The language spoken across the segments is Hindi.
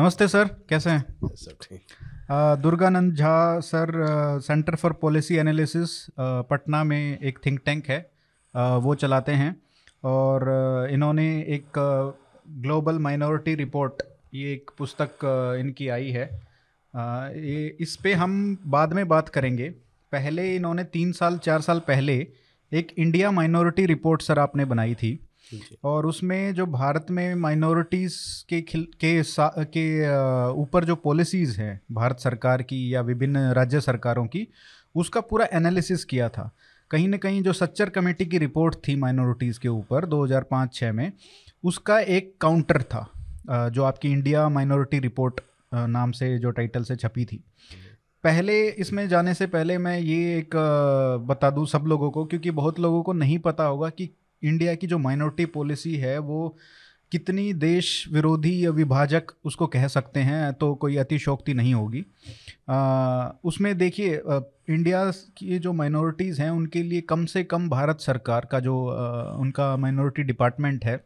नमस्ते सर, कैसे हैं सर? ठीक। Durga Nand Jha sir, centre for policy analysis Patna में एक थिंक टैंक है, वो चलाते हैं और इन्होंने एक ग्लोबल माइनॉरिटी रिपोर्ट, ये एक पुस्तक इनकी आई है। ये इस पे हम बाद में बात करेंगे। पहले इन्होंने 3-4 साल पहले एक इंडिया माइनॉरिटी रिपोर्ट सर आपने बनाई थी और उसमें जो भारत में माइनॉरिटीज़ के ऊपर जो पॉलिसीज़ हैं भारत सरकार की या विभिन्न राज्य सरकारों की, उसका पूरा एनालिसिस किया था। कहीं ना कहीं जो सच्चर कमेटी की रिपोर्ट थी माइनॉरिटीज़ के ऊपर 2005-06 में, उसका एक काउंटर था जो आपकी इंडिया माइनॉरिटी रिपोर्ट नाम से, जो टाइटल से छपी थी। पहले इसमें जाने से पहले मैं ये एक बता दूँ सब लोगों को, क्योंकि बहुत लोगों को नहीं पता होगा कि इंडिया की जो माइनॉरिटी पॉलिसी है वो कितनी देश विरोधी या विभाजक उसको कह सकते हैं, तो कोई अतिशयोक्ति नहीं होगी। उसमें देखिए, इंडिया की जो माइनॉरिटीज़ हैं उनके लिए कम से कम भारत सरकार का जो उनका माइनॉरिटी डिपार्टमेंट है,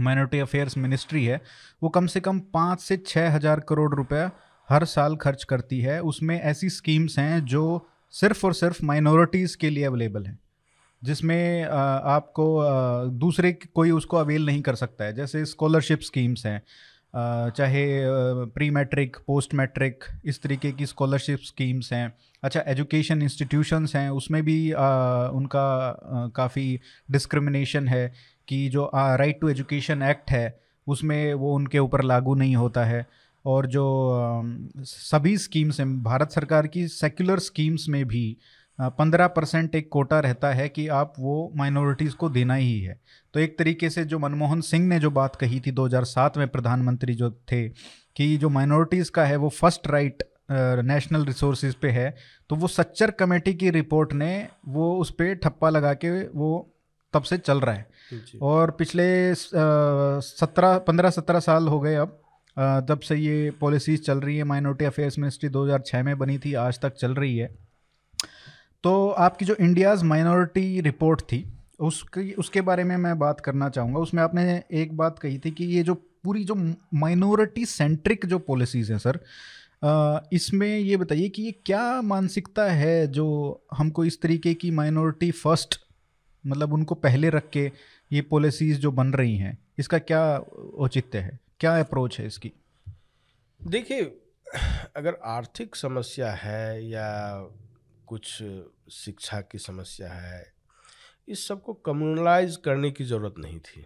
माइनॉरिटी अफेयर्स मिनिस्ट्री है, वो कम से कम 5 से 6 हज़ार करोड़ रुपया हर साल खर्च करती है। उसमें ऐसी स्कीम्स हैं जो सिर्फ़ और सिर्फ माइनॉरिटीज़ के लिए अवेलेबल हैं, जिसमें आपको दूसरे कोई उसको अवेल नहीं कर सकता है। जैसे स्कॉलरशिप स्कीम्स हैं, चाहे प्री मैट्रिक, पोस्ट मैट्रिक, इस तरीके की स्कॉलरशिप स्कीम्स हैं। अच्छा, एजुकेशन इंस्टीट्यूशंस हैं, उसमें भी उनका काफ़ी डिस्क्रिमिनेशन है कि जो राइट टू एजुकेशन एक्ट है उसमें वो उनके ऊपर लागू नहीं होता है। और जो सभी स्कीम्स हैं भारत सरकार की, सेक्युलर स्कीम्स में भी 15% एक कोटा रहता है कि आप वो माइनॉरिटीज़ को देना ही है। तो एक तरीके से जो मनमोहन सिंह ने जो बात कही थी 2007 में, प्रधानमंत्री जो थे, कि जो माइनॉरिटीज़ का है वो फर्स्ट राइट नेशनल रिसोर्सेज पे है, तो वो सच्चर कमेटी की रिपोर्ट ने वो उस पर ठप्पा लगा के वो तब से चल रहा है। और पिछले 15-17 साल हो गए अब, तब से ये पॉलिसीज़ चल रही है। माइनॉरिटी अफेयर्स मिनिस्ट्री 2006 में बनी थी, आज तक चल रही है। तो आपकी जो इंडियाज़ माइनॉरिटी रिपोर्ट थी उसके बारे में मैं बात करना चाहूँगा। उसमें आपने एक बात कही थी कि ये जो पूरी जो माइनॉरिटी सेंट्रिक जो पॉलिसीज़ हैं सर, इसमें ये बताइए कि ये क्या मानसिकता है जो हमको इस तरीके की माइनॉरिटी फर्स्ट, मतलब उनको पहले रख के ये पॉलिसीज़ जो बन रही हैं, इसका क्या औचित्य है, क्या अप्रोच है इसकी? देखिए, अगर आर्थिक समस्या है या कुछ शिक्षा की समस्या है, इस सबको कम्युनलाइज करने की ज़रूरत नहीं थी।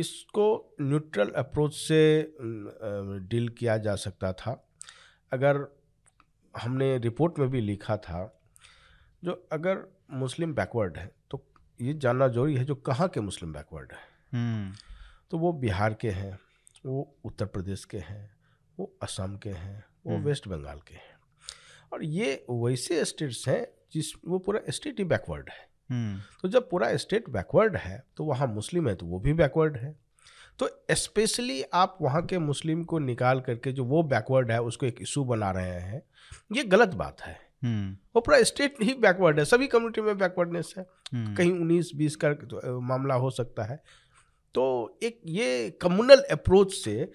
इसको न्यूट्रल अप्रोच से डील किया जा सकता था। अगर हमने रिपोर्ट में भी लिखा था, जो अगर मुस्लिम बैकवर्ड है तो ये जानना जरूरी है जो कहाँ के मुस्लिम बैकवर्ड है। तो वो बिहार के हैं, वो उत्तर प्रदेश के हैं, वो असम के हैं, वो वेस्ट बंगाल के हैं, और ये वैसे स्टेट्स हैं जिस वो पूरा स्टेट ही बैकवर्ड है। तो जब पूरा स्टेट बैकवर्ड है तो वहाँ मुस्लिम है तो वो भी बैकवर्ड है। तो स्पेशली आप वहाँ के मुस्लिम को निकाल करके जो वो बैकवर्ड है उसको एक इशू बना रहे हैं, ये गलत बात है। वो पूरा स्टेट ही बैकवर्ड है, सभी कम्युनिटी में बैकवर्डनेस है, कहीं 19-20 का तो मामला हो सकता है। तो एक ये कम्युनल अप्रोच से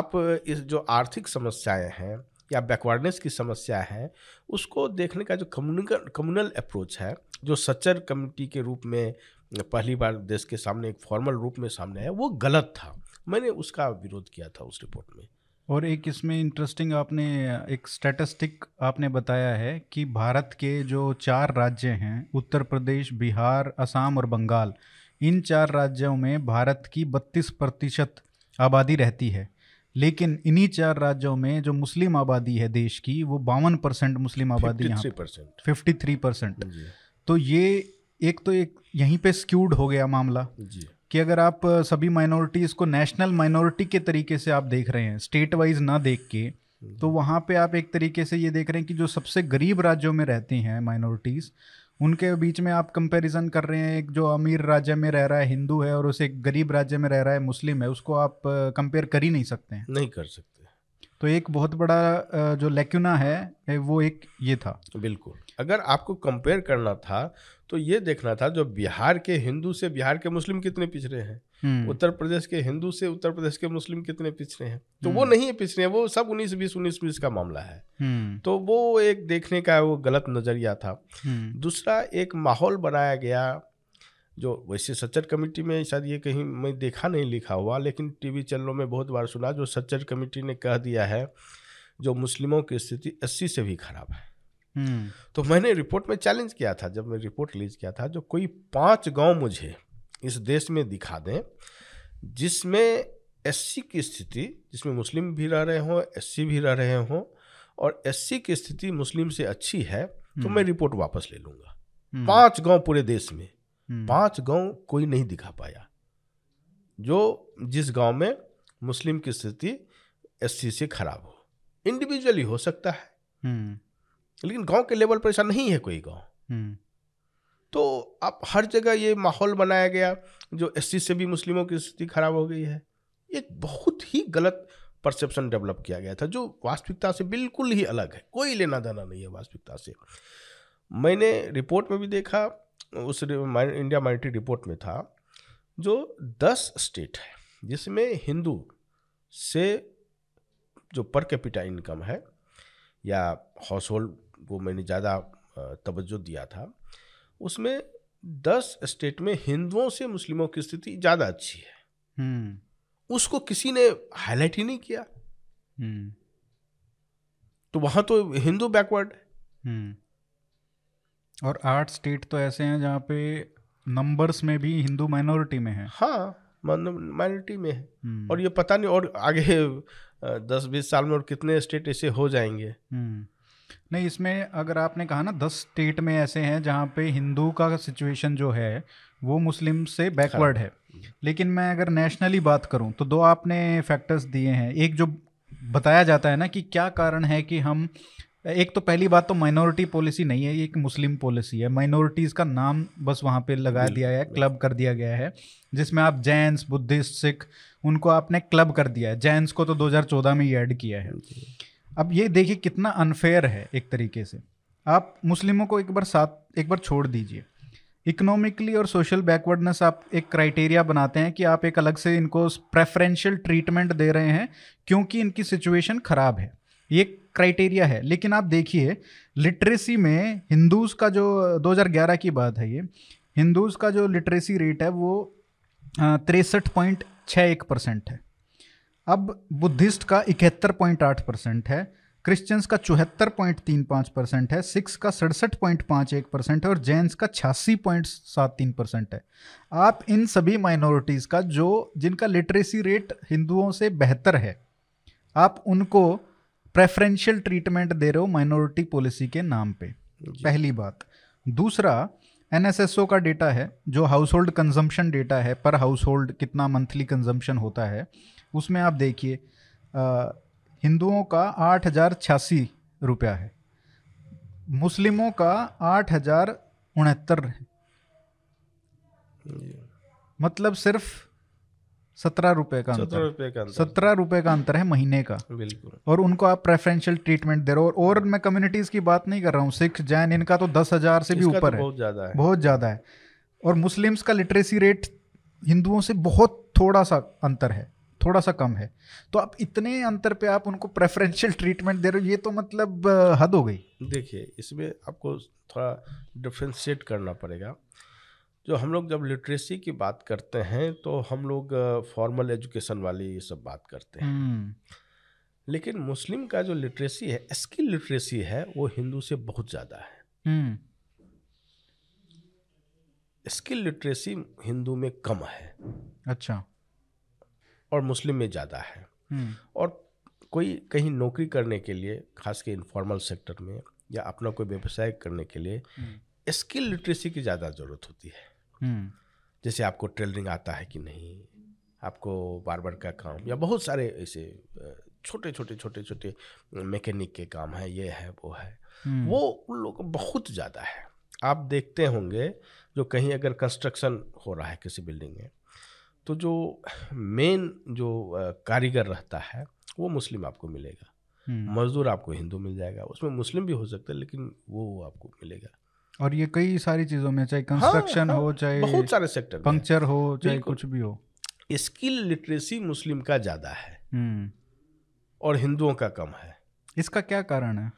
आप इस जो आर्थिक समस्याएँ हैं या बैकवर्डनेस की समस्या है उसको देखने का जो कम्युनल अप्रोच है, जो सच्चर कमेटी के रूप में पहली बार देश के सामने एक फॉर्मल रूप में सामने आया, वो गलत था। मैंने उसका विरोध किया था उस रिपोर्ट में। और एक इसमें इंटरेस्टिंग आपने एक स्टैटिस्टिक आपने बताया है कि भारत के जो 4 राज्य हैं, उत्तर प्रदेश, बिहार, असम और बंगाल, इन 4 राज्यों में भारत की 32% आबादी रहती है, लेकिन इन्हीं 4 राज्यों में जो मुस्लिम आबादी है देश की, वो 52% मुस्लिम आबादी यहाँ 53%। तो ये एक यहीं पे स्क्यूड हो गया मामला जी, कि अगर आप सभी माइनॉरिटीज़ को नेशनल माइनॉरिटी के तरीके से आप देख रहे हैं, स्टेट वाइज ना देख के, तो वहाँ पे आप एक तरीके से ये देख रहे हैं कि जो सबसे गरीब राज्यों में रहती हैं माइनॉरिटीज़, उनके बीच में आप कंपैरिजन कर रहे हैं। एक जो अमीर राज्य में रह रहा है हिंदू है और उसे एक गरीब राज्य में रह रहा है मुस्लिम है, उसको आप कंपेयर कर ही नहीं सकते हैं, नहीं कर सकते। तो एक बहुत बड़ा जो लैक्यूना है वो एक ये था। बिल्कुल, अगर आपको कंपेयर करना था तो ये देखना था जो बिहार के हिंदू से बिहार के मुस्लिम कितने पिछड़े हैं, उत्तर प्रदेश के हिंदू से उत्तर प्रदेश के मुस्लिम कितने पिछड़े हैं, तो वो नहीं पिछड़े हैं, वो सब 19-20 का मामला है। तो वो एक देखने का वो गलत नजरिया था। दूसरा, एक माहौल बनाया गया जो वैसे सच्चर कमेटी में शायद ये कहीं मैं देखा नहीं लिखा हुआ, लेकिन टीवी चैनलों में बहुत बार सुना, जो सच्चर कमेटी ने कह दिया है जो मुस्लिमों की स्थिति 80 से भी खराब है। तो मैंने रिपोर्ट में चैलेंज किया था, जब मैं रिपोर्ट रिलीज किया था, जो कोई 5 गांव मुझे इस देश में दिखा दें जिसमें एससी की स्थिति, जिसमें मुस्लिम भी रह रहे हों एससी भी रह रहे हों और एससी की स्थिति मुस्लिम से अच्छी है, तो मैं रिपोर्ट वापस ले लूँगा। 5 गाँव पूरे देश में 5 गांव कोई नहीं दिखा पाया जो जिस गांव में मुस्लिम की स्थिति एससी से खराब हो। इंडिविजुअली हो सकता है, लेकिन गांव के लेवल पर ऐसा नहीं है कोई गांव। तो आप हर जगह ये माहौल बनाया गया जो एससी से भी मुस्लिमों की स्थिति खराब हो गई है। ये बहुत ही गलत परसेप्शन डेवलप किया गया था जो वास्तविकता से बिल्कुल ही अलग है, कोई लेना देना नहीं है वास्तविकता से। मैंने रिपोर्ट में भी देखा, उस इंडिया माइनॉरिटी रिपोर्ट में था, जो 10 स्टेट है जिसमें हिंदू से जो पर कैपिटा इनकम है या हाउस होल्ड, वो मैंने ज़्यादा तवज्जो दिया था, उसमें 10 स्टेट में हिंदुओं से मुस्लिमों की स्थिति ज़्यादा अच्छी है। उसको किसी ने हाईलाइट ही नहीं किया। तो वहाँ तो हिंदू बैकवर्ड है। और 8 स्टेट तो ऐसे हैं जहाँ पे नंबर्स में भी हिंदू माइनॉरिटी में है। हाँ, माइनॉरिटी में है। और ये पता नहीं और आगे 10-20 साल में और कितने स्टेट ऐसे हो जाएंगे। नहीं, इसमें अगर आपने कहा ना 10 स्टेट में ऐसे हैं जहाँ पे हिंदू का सिचुएशन जो है वो मुस्लिम से बैकवर्ड है, लेकिन मैं अगर नेशनली बात करूँ तो 2 आपने फैक्टर्स दिए हैं। एक जो बताया जाता है ना कि क्या कारण है कि हम, एक तो पहली बात तो माइनॉरिटी पॉलिसी नहीं है, ये एक मुस्लिम पॉलिसी है, माइनॉरिटीज़ का नाम बस वहाँ पे लगा दिया है, क्लब कर दिया गया है, जिसमें आप जैन्स, बुद्धिस्ट, सिख, उनको आपने क्लब कर दिया है। जैन्स को तो 2014 में ही ऐड किया है। अब ये देखिए कितना अनफेयर है एक तरीके से। आप मुस्लिमों को एक बार छोड़ दीजिए, इकोनॉमिकली और सोशल बैकवर्डनेस आप एक क्राइटेरिया बनाते हैं कि आप एक अलग से इनको प्रेफरेंशियल ट्रीटमेंट दे रहे हैं क्योंकि इनकी सिचुएशन ख़राब है, ये क्राइटेरिया है। लेकिन आप देखिए लिटरेसी में हिंदूज़ का जो 2011 की बात है, ये हिंदूज़ का जो लिटरेसी रेट है वो 63.61% है। अब बुद्धिस्ट का 71.8% है, क्रिश्चियंस का 74.35% है, सिख्स का 67.51% है और जैन्स का 86.73% है। आप इन सभी माइनॉरिटीज़ का जो जिनका लिटरेसी रेट हिंदुओं से बेहतर है, आप उनको प्रेफरेंशियल ट्रीटमेंट दे रहे हो माइनॉरिटी पॉलिसी के नाम पे, पहली बात। दूसरा, एनएसएसओ का डेटा है जो हाउस होल्ड कंजम्पशन डेटा है, पर हाउस होल्ड कितना मंथली कंजम्पशन होता है, उसमें आप देखिए हिंदुओं का 8,086 रुपया है, मुस्लिमों का 8,069 है, मतलब सिर्फ 17 रुपए का अंतर है महीने का, बिल्कुल। और उनको आप प्रेफरेंशियल ट्रीटमेंट दे रहे हो। और मैं कम्युनिटीज की बात नहीं कर रहा हूँ, सिख, जैन, इनका तो 10,000 से भी ऊपर है, बहुत ज़्यादा है। और मुस्लिम्स का लिटरेसी रेट हिंदुओं से बहुत थोड़ा सा अंतर है, थोड़ा सा कम है। तो आप इतने अंतर पे आप उनको प्रेफरेंशियल ट्रीटमेंट दे रहे हो, ये तो मतलब हद हो गई। देखिए, इसमें आपको थोड़ा डिफ्रेंशिएट करना पड़ेगा। जो हम लोग जब लिटरेसी की बात करते हैं तो हम लोग फॉर्मल एजुकेशन वाली ये सब बात करते हैं, लेकिन मुस्लिम का जो लिटरेसी है, स्किल लिटरेसी है, वो हिंदू से बहुत ज़्यादा है। स्किल लिटरेसी हिंदू में कम है, अच्छा, और मुस्लिम में ज़्यादा है। और कोई कहीं नौकरी करने के लिए, खास के इनफॉर्मल सेक्टर में, या अपना कोई व्यवसाय करने के लिए स्किल लिटरेसी की ज़्यादा ज़रूरत होती है। जैसे आपको टेलरिंग आता है कि नहीं, आपको बार्बर का काम, या बहुत सारे ऐसे छोटे मैकेनिक के काम है, ये है वो है, वो उन लोगों को बहुत ज़्यादा है। आप देखते होंगे जो कहीं अगर कंस्ट्रक्शन हो रहा है किसी बिल्डिंग में, तो जो मेन जो कारीगर रहता है वो मुस्लिम आपको मिलेगा, मजदूर आपको हिंदू मिल जाएगा, उसमें मुस्लिम भी हो सकता है लेकिन वो आपको मिलेगा। और ये कई सारी चीज़ों में, चाहे कंस्ट्रक्शन हो, चाहे बहुत सारे सेक्टर, पंक्चर हो, चाहे कुछ भी हो। स्किल लिटरेसी मुस्लिम का ज़्यादा है और हिंदुओं का कम है। इसका क्या कारण है?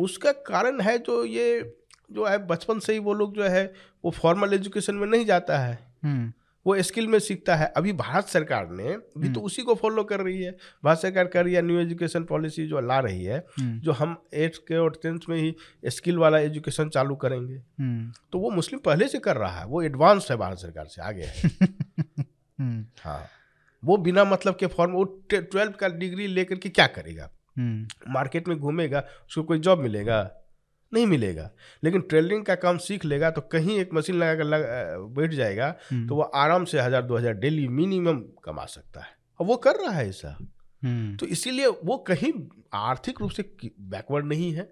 उसका कारण है जो ये जो है बचपन से ही वो लोग जो है वो फॉर्मल एजुकेशन में नहीं जाता है, वो स्किल में सीखता है। अभी भारत सरकार ने भी तो उसी को फॉलो कर रही है। भारत सरकार कर रही है न्यू एजुकेशन पॉलिसी जो ला रही है, जो हम 8th और 10th में ही स्किल वाला एजुकेशन चालू करेंगे। तो वो मुस्लिम पहले से कर रहा है, वो एडवांस है, भारत सरकार से आगे है। हाँ, वो बिना मतलब के फॉर्म वो 12th का डिग्री लेकर के क्या करेगा? मार्केट में घूमेगा, उसको कोई जॉब मिलेगा? नहीं मिलेगा। लेकिन ट्रेलरिंग का काम सीख लेगा तो कहीं एक मशीन लगाकर बैठ जाएगा तो वो आराम से 1000-2000 डेली मिनिमम कमा सकता है, और वो कर रहा है ऐसा। तो इसीलिए वो कहीं आर्थिक रूप से बैकवर्ड नहीं है।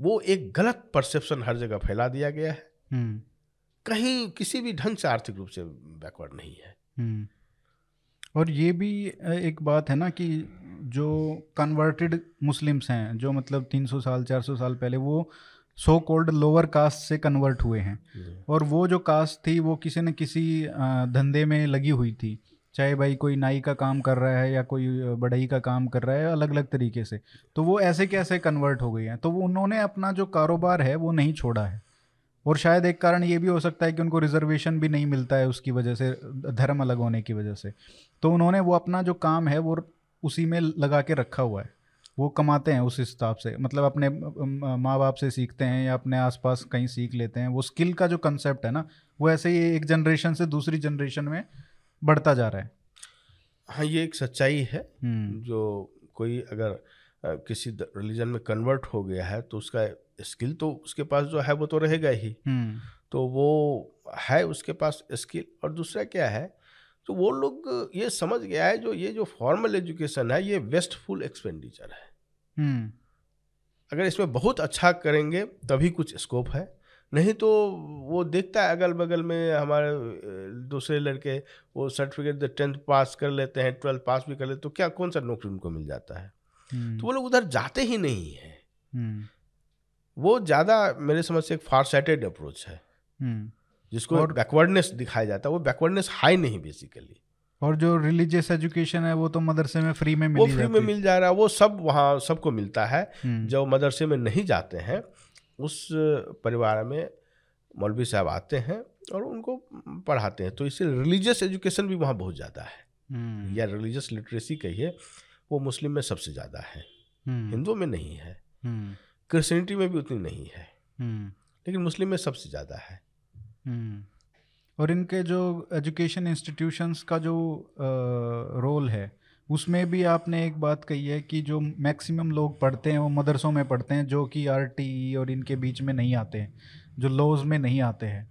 वो एक गलत परसेप्शन हर जगह फैला दिया गया है, कहीं किसी भी ढंग से आर्थिक रूप से बैकवर्ड नहीं है। और ये भी एक बात है ना कि जो कन्वर्टेड मुस्लिम्स हैं, जो मतलब 300 साल 400 साल पहले वो सो कॉल्ड लोअर कास्ट से कन्वर्ट हुए हैं, और वो जो कास्ट थी वो किसी न किसी धंधे में लगी हुई थी, चाहे भाई कोई नाई का काम कर रहा है या कोई बढ़ई का काम कर रहा है, अलग अलग तरीके से। तो वो ऐसे कैसे कन्वर्ट हो गई हैं, तो वो उन्होंने अपना जो कारोबार है वो नहीं छोड़ा है। और शायद एक कारण ये भी हो सकता है कि उनको रिजर्वेशन भी नहीं मिलता है उसकी वजह से, धर्म अलग होने की वजह से। तो उन्होंने वो अपना जो काम है वो उसी में लगा के रखा हुआ है, वो कमाते हैं उस हिसाब से, मतलब अपने माँ बाप से सीखते हैं या अपने आसपास कहीं सीख लेते हैं। वो स्किल का जो कंसेप्ट है ना, वो ऐसे ही एक जनरेशन से दूसरी जनरेशन में बढ़ता जा रहा है। हाँ, ये एक सच्चाई है। जो कोई अगर किसी रिलीजन में कन्वर्ट हो गया है तो उसका स्किल तो उसके पास जो है वो तो रहेगा ही, तो वो है उसके पास स्किल। और दूसरा क्या है, तो वो लोग ये समझ गया है जो ये जो फॉर्मल एजुकेशन है ये वेस्टफुल एक्सपेंडिचर है। अगर इसमें बहुत अच्छा करेंगे तभी कुछ स्कोप है, नहीं तो वो देखता है अगल बगल में हमारे दूसरे लड़के वो सर्टिफिकेट 10th पास कर लेते हैं, 12th पास भी कर लेते, तो क्या कौन सा नौकरी उनको मिल जाता है? तो वो लोग उधर जाते ही नहीं है। वो ज़्यादा मेरे समझ से एक फार साइटेड अप्रोच है, जिसको बैकवर्डनेस दिखाया जाता है। वो बैकवर्डनेस हाई नहीं बेसिकली। और जो रिलीजियस एजुकेशन है वो तो मदरसे में फ्री में मिल जाती है, वो फ्री में मिल जा रहा है, वो सब वहाँ सबको मिलता है। जो मदरसे में नहीं जाते हैं उस परिवार में मौलवी साहब आते हैं और उनको पढ़ाते हैं, तो इसलिए रिलीजियस एजुकेशन भी वहाँ बहुत ज़्यादा है, या रिलीजियस लिटरेसी कहिए, वो मुस्लिम में सबसे ज़्यादा है, हिंदुओं में नहीं है, क्रिश्चियनिटी में भी उतनी नहीं है, लेकिन मुस्लिम में सबसे ज़्यादा है। और इनके जो एजुकेशन इंस्टीट्यूशंस का जो रोल है उसमें भी आपने एक बात कही है कि जो मैक्सिमम लोग पढ़ते हैं वो मदरसों में पढ़ते हैं, जो कि RTE और इनके बीच में नहीं आते हैं, जो लॉज में नहीं आते हैं।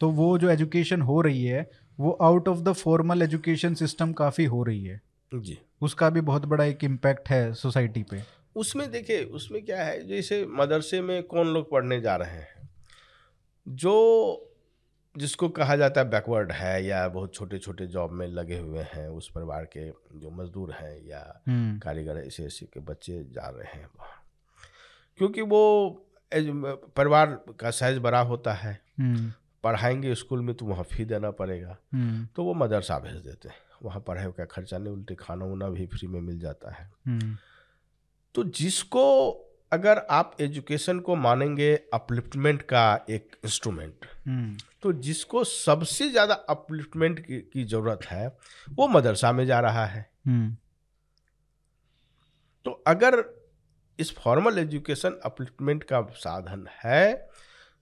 तो वो जो एजुकेशन हो रही है वो out of the formal education system काफ़ी हो रही है जी, उसका भी बहुत बड़ा एक इम्पैक्ट है सोसाइटी पे। उसमें देखिए, उसमें क्या है, जैसे मदरसे में कौन लोग पढ़ने जा रहे हैं, जो जिसको कहा जाता है बैकवर्ड है या बहुत छोटे छोटे जॉब में लगे हुए हैं, उस परिवार के जो मजदूर हैं या कारीगर, ऐसे ऐसे के बच्चे जा रहे हैं वहाँ, क्योंकि वो परिवार का साइज बड़ा होता है। पढ़ाएंगे स्कूल में तो वहाँ फी देना पड़ेगा, तो वो मदरसा भेज देते हैं, वहाँ पढ़ाई का खर्चा नहीं, उल्टे खाना उना भी फ्री में मिल जाता है। तो जिसको अगर आप एजुकेशन को मानेंगे अपलिफ्टमेंट का एक इंस्ट्रूमेंट, तो जिसको सबसे ज़्यादा अपलिफ्टमेंट की ज़रूरत है वो मदरसा में जा रहा है। तो अगर इस फॉर्मल एजुकेशन अपलिफ्टमेंट का साधन है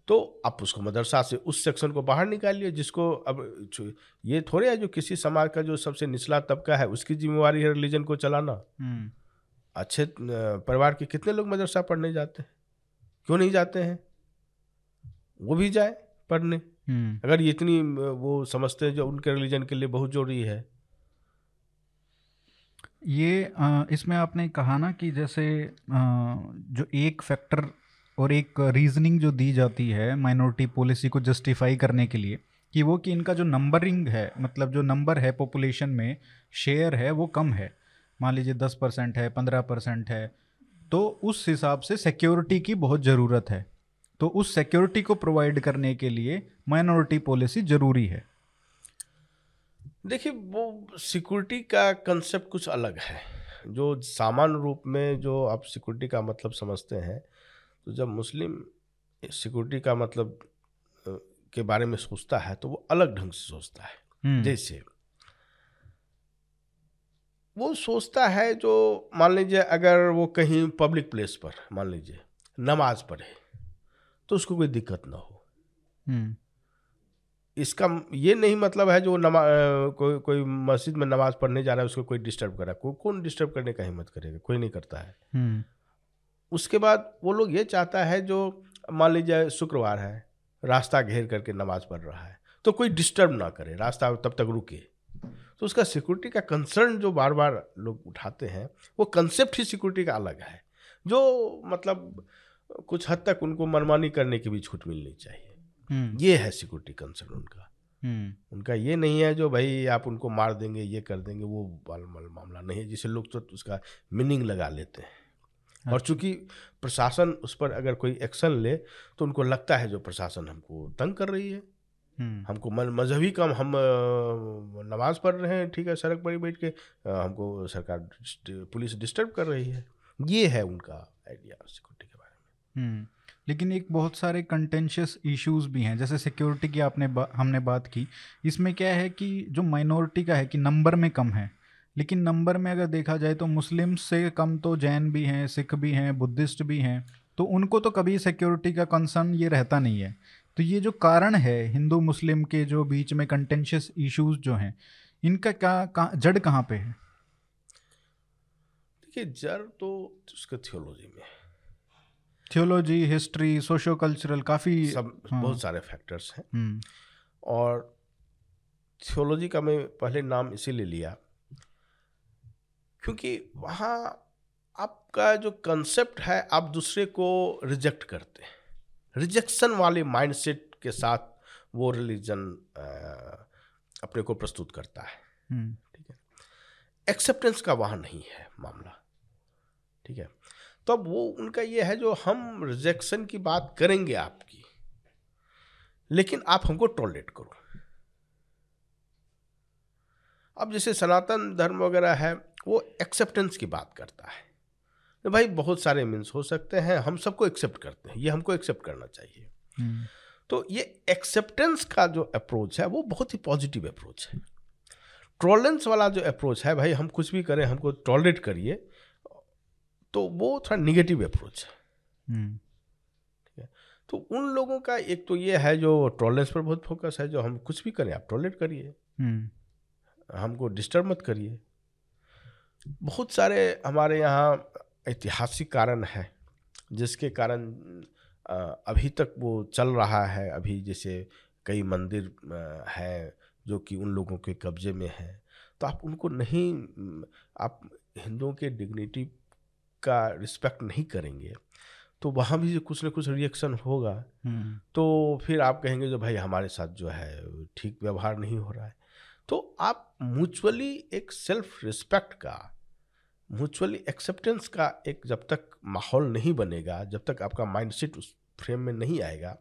तो आप उसको मदरसा से उस सेक्शन को बाहर निकालिए, जिसको अब ये थोड़े है जो किसी समाज का जो सबसे निचला तबका है उसकी जिम्मेवारी है रिलीजन को चलाना। अच्छे परिवार के कितने लोग मदरसा पढ़ने जाते हैं, क्यों नहीं जाते हैं? वो भी जाए पढ़ने, अगर ये इतनी वो समझते हैं जो उनके रिलीजन के लिए बहुत जरूरी है। ये इसमें आपने कहा ना कि जैसे जो एक फैक्टर और एक रीजनिंग जो दी जाती है माइनॉरिटी पॉलिसी को जस्टिफाई करने के लिए, कि वो कि इनका जो नंबरिंग है, मतलब जो नंबर है पॉपुलेशन में शेयर है वो कम है, मान लीजिए 10% है, 15% है, तो उस हिसाब से सिक्योरिटी की बहुत ज़रूरत है। तो उस सिक्योरिटी को प्रोवाइड करने के लिए माइनॉरिटी पॉलिसी ज़रूरी है। देखिए वो सिक्योरिटी का कंसेप्ट कुछ अलग है। जो सामान्य रूप में जो आप सिक्योरिटी का मतलब समझते हैं, तो जब मुस्लिम सिक्योरिटी का मतलब के बारे में सोचता है तो वो अलग ढंग से सोचता है। जैसे वो सोचता है, जो मान लीजिए अगर वो कहीं पब्लिक प्लेस पर मान लीजिए नमाज पढ़े तो उसको कोई दिक्कत ना हो। इसका ये नहीं मतलब है जो कोई मस्जिद में नमाज पढ़ने जा रहा है उसको कोई डिस्टर्ब कर रहा है। कौन डिस्टर्ब करने का हिम्मत करेगा, कोई नहीं करता है। उसके बाद वो लोग ये चाहता है, जो मान लीजिए शुक्रवार है, रास्ता घेर करके नमाज पढ़ रहा है तो कोई डिस्टर्ब ना करे, रास्ता तब तक रुके। तो उसका सिक्योरिटी का कंसर्न जो बार बार लोग उठाते हैं, वो कंसेप्ट ही सिक्योरिटी का अलग है, जो मतलब कुछ हद तक उनको मनमानी करने की भी छूट मिलनी चाहिए। ये है सिक्योरिटी कंसर्न उनका। उनका ये नहीं है जो भाई आप उनको मार देंगे, ये कर देंगे, वो मामला नहीं है, जिसे लोग तो उसका मीनिंग लगा लेते हैं। और चूंकि प्रशासन उस पर अगर कोई एक्शन ले तो उनको लगता है जो प्रशासन हमको तंग कर रही है, हमको मजहबी काम, हम नमाज पढ़ रहे हैं ठीक है, सड़क पर ही बैठ के हमको सरकार पुलिस डिस्टर्ब कर रही है। ये है उनका आइडिया सिक्योरिटी के बारे में। लेकिन एक बहुत सारे कंटेंशियस इश्यूज भी हैं, जैसे सिक्योरिटी की हमने बात की। इसमें क्या है कि जो माइनॉरिटी का है कि नंबर में कम है, लेकिन नंबर में अगर देखा जाए तो मुस्लिम से कम तो जैन भी हैं, सिख भी हैं, बुद्धिस्ट भी हैं, तो उनको तो कभी सिक्योरिटी का कंसर्न ये रहता नहीं है। तो ये जो कारण है हिंदू मुस्लिम के जो बीच में कंटेंशियस इश्यूज जो हैं, इनका क्या जड़ कहाँ पे है? देखिए जड़ तो उसके थियोलॉजी में, थियोलॉजी, हिस्ट्री, सोशो कल्चरल, काफ़ी बहुत सारे फैक्टर्स हैं। और थियोलॉजी का मैं पहले नाम इसीलिए लिया क्योंकि वहाँ आपका जो कंसेप्ट है, आप दूसरे को रिजेक्ट करते हैं। रिजेक्शन वाले माइंडसेट के साथ वो रिलीजन अपने को प्रस्तुत करता है, ठीक है। एक्सेप्टेंस का वहाँ नहीं है मामला, ठीक है। तो अब वो उनका ये है जो हम रिजेक्शन की बात करेंगे आपकी, लेकिन आप हमको टॉलरेट करो। अब जैसे सनातन धर्म वगैरह है, वो एक्सेप्टेंस की बात करता है, तो भाई बहुत सारे मीन्स हो सकते हैं, हम सबको एक्सेप्ट करते हैं, ये हमको एक्सेप्ट करना चाहिए। तो ये एक्सेप्टेंस का जो अप्रोच है वो बहुत ही पॉजिटिव अप्रोच है। टॉलरेंस वाला जो अप्रोच है, भाई हम कुछ भी करें, हमको टॉलरेट करिए, तो वो थोड़ा निगेटिव अप्रोच है, ठीक है। तो उन लोगों का एक तो ये है जो टॉलरेंस पर बहुत फोकस है, जो हम कुछ भी करें आप टॉलरेट करिए, हमको डिस्टर्ब मत करिए। बहुत सारे हमारे यहाँ ऐतिहासिक कारण है जिसके कारण अभी तक वो चल रहा है। अभी जैसे कई मंदिर हैं जो कि उन लोगों के कब्जे में हैं, तो आप उनको नहीं, आप हिंदुओं के डिग्निटी का रिस्पेक्ट नहीं करेंगे तो वहाँ भी कुछ ना कुछ रिएक्शन होगा। तो फिर आप कहेंगे जो भाई हमारे साथ जो है ठीक व्यवहार नहीं हो रहा है। तो आप म्यूचुअली एक सेल्फ रिस्पेक्ट का, म्यूचुअली एक्सेप्टेंस का एक जब तक माहौल नहीं बनेगा, जब तक आपका माइंडसेट उस फ्रेम में नहीं आएगा,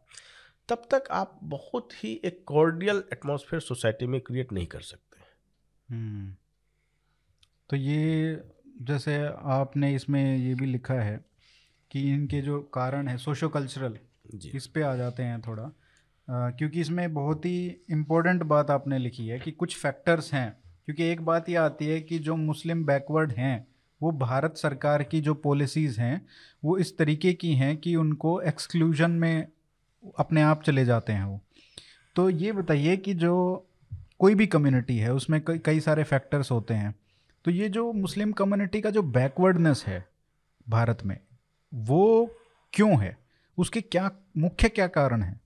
तब तक आप बहुत ही एक कॉर्डियल एटमॉस्फेयर सोसाइटी में क्रिएट नहीं कर सकते। तो ये जैसे आपने इसमें ये भी लिखा है कि इनके जो कारण है सोशो कल्चरल, इस पे आ जाते हैं थोड़ा, क्योंकि इसमें बहुत ही इम्पोर्टेंट बात आपने लिखी है कि कुछ फैक्टर्स हैं। क्योंकि एक बात ये आती है कि जो मुस्लिम बैकवर्ड हैं, वो भारत सरकार की जो पॉलिसीज़ हैं वो इस तरीके की हैं कि उनको एक्सक्लूजन में अपने आप चले जाते हैं वो। तो ये बताइए कि जो कोई भी कम्युनिटी है उसमें कई सारे फैक्टर्स होते हैं, तो ये जो मुस्लिम कम्युनिटी का जो बैकवर्डनेस है भारत में, वो क्यों है, उसके क्या मुख्य क्या कारण हैं?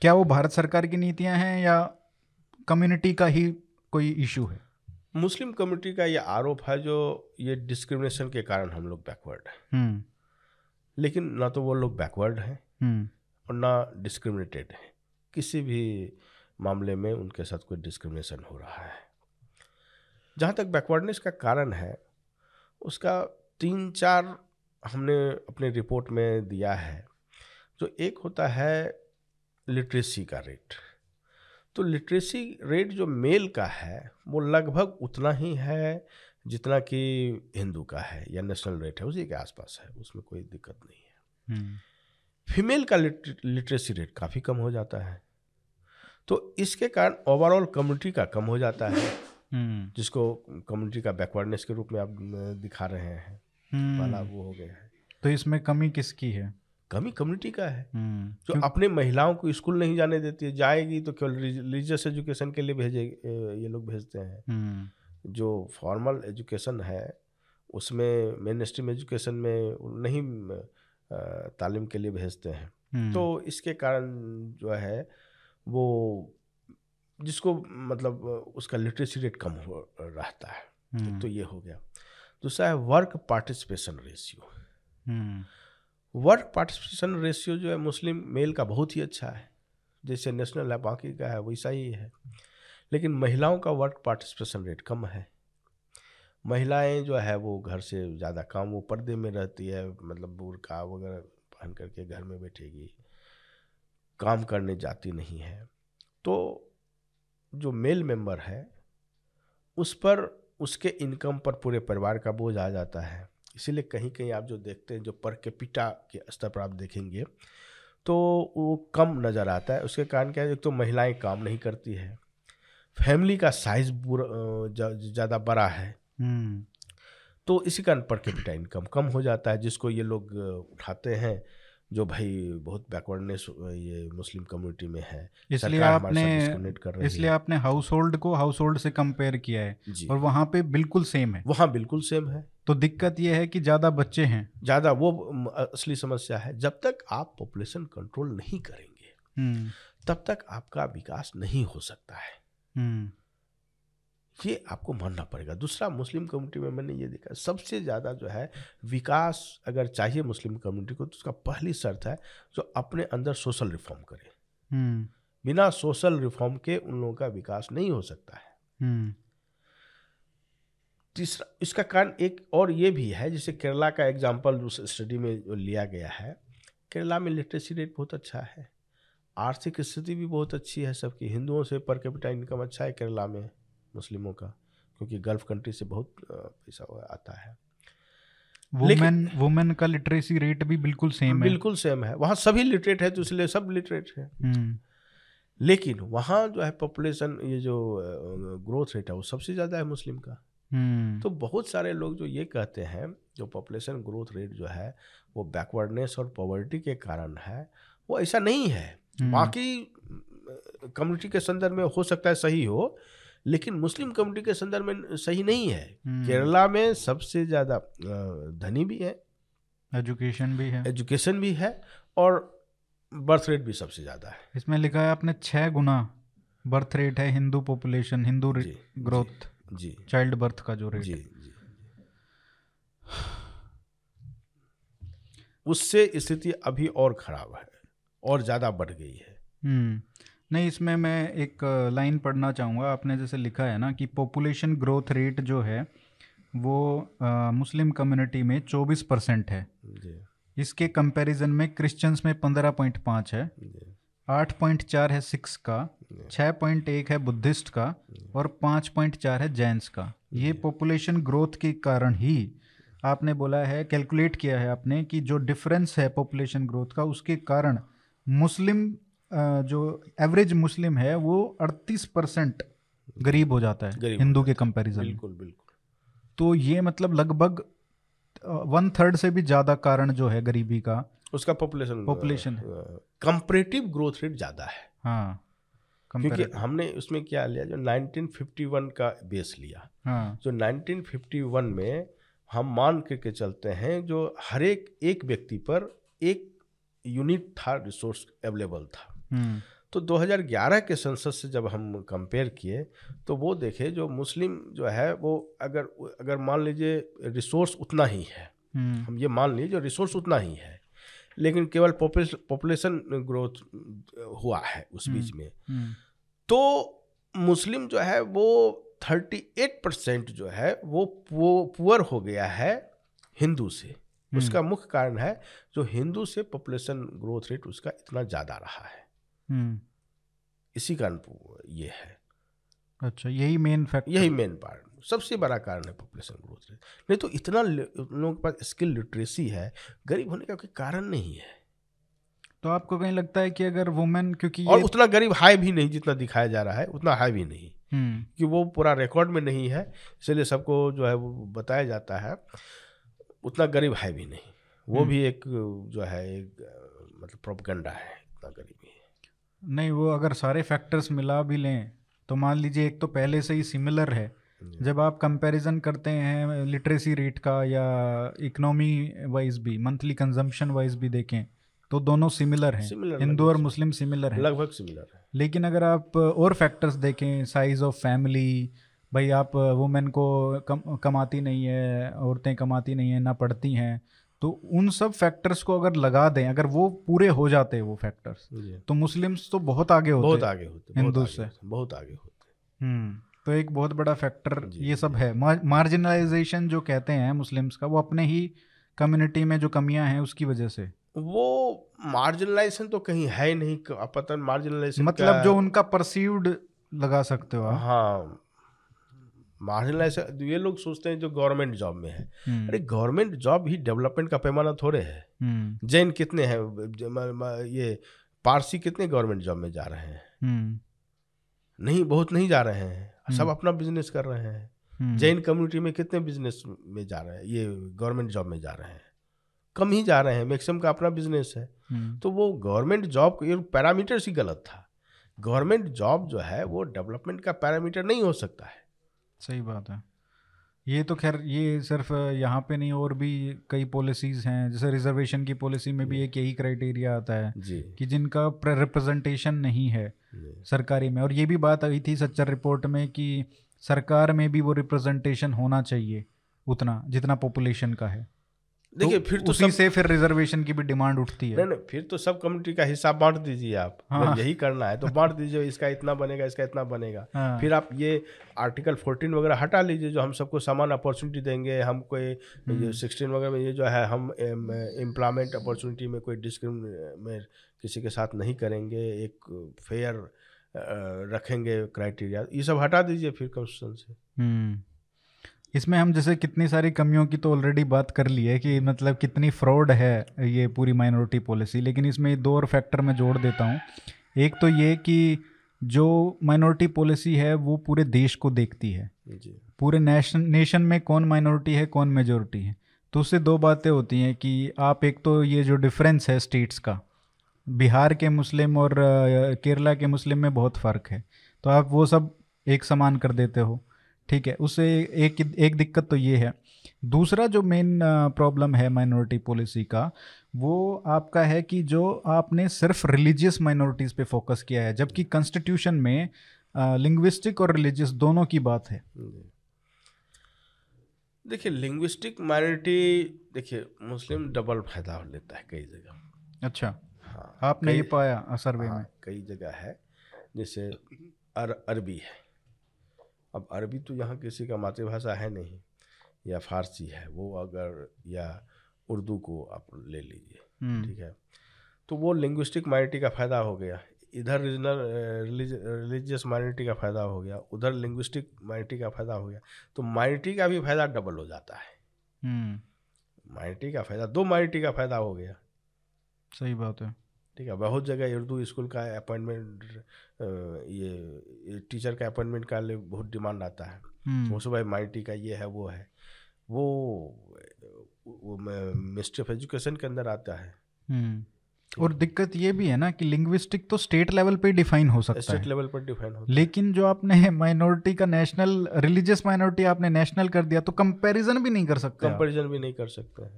क्या वो भारत सरकार की नीतियां हैं या कम्युनिटी का ही कोई इशू है? मुस्लिम कम्युनिटी का ये आरोप है जो ये डिस्क्रिमिनेशन के कारण हम लोग बैकवर्ड हैं, लेकिन ना तो वो लोग बैकवर्ड हैं और ना डिस्क्रिमिनेटेड हैं। किसी भी मामले में उनके साथ कोई डिस्क्रिमिनेशन हो रहा है। जहाँ तक बैकवर्डनेस का कारण है, उसका 3-4 हमने अपने रिपोर्ट में दिया है। जो एक होता है लिटरेसी का रेट, तो लिटरेसी रेट जो मेल का है वो लगभग उतना ही है जितना कि हिंदू का है या नेशनल रेट है, उसी के आसपास है, उसमें कोई दिक्कत नहीं है। फीमेल का लिटरेसी रेट काफ़ी कम हो जाता है, तो इसके कारण ओवरऑल कम्युनिटी का कम हो जाता है, जिसको कम्युनिटी का बैकवर्डनेस के रूप में आप दिखा रहे हैं वाला वो हो गया है। तो इसमें कमी किसकी है? कमी कम्युनिटी का है जो अपने महिलाओं को स्कूल नहीं जाने देती है, जाएगी तो केवल रिलीजियस एजुकेशन के लिए ये लोग भेजते हैं। जो फॉर्मल एजुकेशन है उसमें मेन स्ट्रीम एजुकेशन में नहीं तालीम के लिए भेजते हैं, तो इसके कारण जो है वो जिसको मतलब उसका लिटरेसी रेट कम हो रहता है। तो ये हो गया। दूसरा है work participation ratio. Work participation ratio जो है मुस्लिम मेल का बहुत ही अच्छा है, जैसे नेशनल है बाकी का है वैसा ही है, लेकिन महिलाओं का वर्क पार्टिसिपेशन रेट कम है। महिलाएं जो है वो घर से ज़्यादा काम वो पर्दे में रहती है, मतलब बुर्का वगैरह पहन करके घर में बैठेगी, काम करने जाती नहीं है। तो जो मेल मेंबर है उस पर उसके इनकम पर पूरे परिवार का बोझ आ जाता है। इसीलिए कहीं कहीं आप जो देखते हैं जो पर कैपिटा के स्तर पर आप देखेंगे तो वो कम नज़र आता है। उसके कारण क्या है, एक तो महिलाएं काम नहीं करती है, फैमिली का साइज ज़्यादा बड़ा है, तो इसी कारण पर कैपिटा इनकम कम हो जाता है, जिसको ये लोग उठाते हैं जो भाई बहुत बैकवर्डनेस ये मुस्लिम कम्युनिटी में है। इसलिए आपने हाउस होल्ड को हाउस होल्ड से कंपेयर किया है, और वहाँ पे बिल्कुल सेम है। वहाँ बिल्कुल सेम है। तो दिक्कत ये है कि ज़्यादा बच्चे हैं, ज़्यादा वो असली समस्या है। जब तक आप पॉपुलेशन कंट्रोल नहीं करेंगे तब तक आपका विकास नहीं हो सकता है, ये आपको मानना पड़ेगा। दूसरा, मुस्लिम कम्युनिटी में मैंने ये देखा सबसे ज़्यादा जो है विकास अगर चाहिए मुस्लिम कम्युनिटी को तो उसका पहली शर्त है जो अपने अंदर सोशल रिफॉर्म करें। बिना सोशल रिफॉर्म के उन लोगों का विकास नहीं हो सकता है। तीसरा, इसका कारण एक और ये भी है, जैसे केरला का एग्जाम्पल उस स्टडी में लिया गया है। केरला में लिटरेसी रेट बहुत अच्छा है, आर्थिक स्थिति भी बहुत अच्छी है सबकी, हिंदुओं से पर कैपिटा इनकम अच्छा है केरला में मुस्लिमों का, क्योंकि गल्फ कंट्री से बहुत पैसा आता है। वुमेन का लिटरेसी रेट भी बिल्कुल सेम है, बिल्कुल सेम है। वहाँ सभी लिटरेट है तो इसलिए सब लिटरेट है, लेकिन वहाँ जो है पॉपुलेशन ये जो ग्रोथ रेट है वो सबसे ज़्यादा है मुस्लिम का। तो बहुत सारे लोग जो ये कहते हैं जो पॉपुलेशन ग्रोथ रेट जो है वो बैकवर्डनेस और पॉवर्टी के कारण है, वो ऐसा नहीं है। बाकी कम्युनिटी के संदर्भ में हो सकता है सही हो, लेकिन मुस्लिम कम्युनिटी के संदर्भ में सही नहीं है। केरला में सबसे ज़्यादा धनी भी है, एजुकेशन भी है, और बर्थ रेट भी सबसे ज़्यादा है। इसमें लिखा है आपने 6 गुना बर्थ रेट है हिंदू पॉपुलेशन, हिंदू ग्रोथ जी, चाइल्ड बर्थ का जो रेट जी। उससे स्थिति अभी और खराब है और ज़्यादा बढ़ गई है। नहीं, इसमें मैं एक लाइन पढ़ना चाहूँगा। आपने जैसे लिखा है ना कि पॉपुलेशन ग्रोथ रेट जो है वो मुस्लिम कम्युनिटी में 24% है जी। इसके कंपैरिजन में क्रिश्चियंस में 15.5 है, 8.4 है सिक्स का, 6.1 है बुद्धिस्ट का, और 5.4 है जैन्स का। ये पॉपुलेशन ग्रोथ के कारण ही आपने बोला है, कैलकुलेट किया है आपने कि जो डिफरेंस है पॉपुलेशन ग्रोथ का, उसके कारण मुस्लिम जो एवरेज मुस्लिम है वो 38% गरीब हो जाता है हिंदू के कंपैरिजन। बिल्कुल बिल्कुल। तो ये मतलब लगभग 1/3 से भी ज़्यादा कारण जो है गरीबी का उसका पॉपुलेशन कंपैरेटिव ग्रोथ रेट ज़्यादा है। हाँ, क्योंकि हमने उसमें क्या लिया, जो 1951 का बेस लिया। हाँ, जो 1951 में हम मान करके चलते हैं जो हर एक व्यक्ति पर एक यूनिट था, रिसोर्स अवेलेबल था। तो 2011 के सेंसस से जब हम कंपेयर किए तो वो देखे जो मुस्लिम जो है वो अगर मान लीजिए रिसोर्स उतना ही है, हम ये मान लीजिए रिसोर्स उतना ही है, लेकिन केवल पॉपुलेशन ग्रोथ हुआ है उस बीच में, तो मुस्लिम जो है वो 38% जो है वो पुअर हो गया है हिंदू से। उसका मुख्य कारण है जो हिंदू से पॉपुलेशन ग्रोथ रेट उसका इतना ज़्यादा रहा है। इसी कारण ये है। अच्छा, यही मेन फैक्टर, यही मेन पार्ट, सबसे बड़ा कारण है पॉपुलेशन ग्रोथ रेट। नहीं तो इतना लोगों के पास स्किल लिटरेसी है, गरीब होने का कोई कारण नहीं है। तो आपको कहीं लगता है कि अगर वुमेन, क्योंकि और उतना गरीब हाई भी नहीं जितना दिखाया जा रहा है, उतना हाई भी नहीं कि वो पूरा रिकॉर्ड में नहीं है, इसलिए सबको जो है वो बताया जाता है, उतना गरीब है भी नहीं, वो भी एक जो है मतलब प्रोपगंडा है, इतना गरीबी है नहीं। वो अगर सारे फैक्टर्स मिला भी लें तो मान लीजिए एक तो पहले से ही सिमिलर है, जब आप कंपैरिजन करते हैं लिटरेसी रेट का या इकोनॉमी वाइज भी, मंथली कंजम्पशन वाइज भी देखें तो दोनों सिमिलर हैं, हिंदू और मुस्लिम सिमिलर हैं, लगभग सिमिलर है। लेकिन अगर आप और फैक्टर्स देखें, साइज ऑफ फैमिली, भाई आप वुमेन को कमाती नहीं है, औरतें कमाती नहीं है, ना पढ़ती हैं, तो उन सब फैक्टर्स को अगर लगा दें, अगर वो पूरे हो जाते हैं वो फैक्टर्स, तो मुस्लिम्स तो बहुत आगे होते, बहुत आगे होते हिंदू से, बहुत आगे होते। तो एक बहुत बड़ा फैक्टर ये सब है, मार्जिनलाइजेशन जो कहते हैं मुस्लिम्स का, वो अपने ही कम्युनिटी में जो कमियां हैं उसकी वजह से। वो मार्जिनलाइजेशन तो कहीं है नहीं, पता नहीं मार्जिनलाइजेशन मतलब जो उनका परसीव्ड लगा सकते हो। हाँ, मार्जिनलाइजेशन ये लोग सोचते हैं जो गवर्नमेंट जॉब में है, अरे गवर्नमेंट जॉब ही डेवलपमेंट का पैमाना थोड़े है। जैन कितने हैं, ये पारसी कितने गवर्नमेंट जॉब में जा रहे हैं? नहीं, बहुत नहीं जा रहे हैं, सब अपना बिजनेस कर रहे हैं। जैन कम्युनिटी में कितने बिजनेस में जा रहे हैं, ये गवर्नमेंट जॉब में जा रहे हैं? कम ही जा रहे हैं, मैक्सिमम का अपना बिजनेस है। तो वो गवर्नमेंट जॉब ये पैरामीटर ही गलत था। गवर्नमेंट जॉब जो है वो डेवलपमेंट का पैरामीटर नहीं हो सकता है। सही बात है। ये तो खैर ये सिर्फ यहाँ पे नहीं, और भी कई पॉलिसीज़ हैं, जैसे रिजर्वेशन की पॉलिसी में भी एक यही क्राइटेरिया आता है कि जिनका रिप्रेजेंटेशन नहीं है सरकारी में। और ये भी बात आई थी सच्चर रिपोर्ट में कि सरकार में भी वो रिप्रेजेंटेशन होना चाहिए उतना जितना पॉपुलेशन का है। देखिए फिर तो उसी से फिर रिजर्वेशन की भी डिमांड उठती है। नहीं, फिर तो सब कम्युनिटी का हिसाब बांट दीजिए आप। हाँ। यही करना है तो बांट दीजिए, इसका इतना बनेगा, इसका इतना बनेगा। हाँ। फिर आप ये आर्टिकल 14 वगैरह हटा लीजिए जो हम सबको समान अपॉर्चुनिटी देंगे, हमको 16 वगैरह में ये जो है हम एम्प्लॉयमेंट अपॉर्चुनिटी में कोई डिस्क्रिमिनेट किसी के साथ नहीं करेंगे, एक फेयर रखेंगे क्राइटेरिया, ये सब हटा दीजिए फिर कॉन्स्टिट्यूशन से। इसमें हम जैसे कितनी सारी कमियों की तो ऑलरेडी बात कर ली है कि मतलब कितनी फ्रॉड है ये पूरी माइनॉरिटी पॉलिसी, लेकिन इसमें दो और फैक्टर मैं जोड़ देता हूँ। एक तो ये कि जो माइनॉरिटी पॉलिसी है वो पूरे देश को देखती है, पूरे नेशन में कौन माइनॉरिटी है कौन मेजॉरिटी है। तो उससे दो बातें होती हैं कि आप एक तो ये जो डिफरेंस है स्टेट्स का, बिहार के मुस्लिम और केरला के मुस्लिम में बहुत फ़र्क है, तो आप वो सब एक समान कर देते हो, ठीक है, उससे एक दिक्कत तो ये है। दूसरा जो मेन प्रॉब्लम है माइनॉरिटी पॉलिसी का वो आपका है कि जो आपने सिर्फ रिलीजियस माइनॉरिटीज़ पे फोकस किया है, जबकि कॉन्स्टिट्यूशन में लिंग्विस्टिक और रिलीजियस दोनों की बात है। देखिए लिंग्विस्टिक माइनॉरिटी, देखिए मुस्लिम डबल फायदा लेता है कई जगह। अच्छा, हाँ, आपने ये पाया सर्वे में? कई जगह है, जैसे अरबी है, अब अरबी तो यहाँ किसी का मातृभाषा है नहीं, या फारसी है वो अगर, या उर्दू को आप ले लीजिए, ठीक है, तो वो लिंग्विस्टिक माइनॉरिटी का फ़ायदा हो गया। इधर रिलीजियस माइनॉरिटी का फ़ायदा हो गया, उधर लिंग्विस्टिक माइनॉरिटी का फ़ायदा हो गया, तो माइनॉरिटी का भी फ़ायदा डबल हो जाता है। माइनॉरिटी का फ़ायदा, दो माइनॉरिटी का फ़ायदा हो गया। सही बात है। ठीक है, बहुत जगह उर्दू स्कूल का अपॉइंटमेंट, ये टीचर का अपॉइंटमेंट का लिए बहुत डिमांड आता है, वो सुबह माइटी का ये है वो है, वो मिनिस्ट्री ऑफ एजुकेशन के अंदर आता है। और दिक्कत ये भी है ना कि लिंग्विस्टिक तो स्टेट लेवल पे डिफाइन हो सकता है, स्टेट लेवल पर डिफाइन हो, लेकिन जो आपने माइनॉरिटी का नेशनल, रिलीजियस माइनॉरिटी आपने नेशनल कर दिया, तो कंपेरिजन भी नहीं कर सकते, कंपेरिजन भी नहीं कर सकते,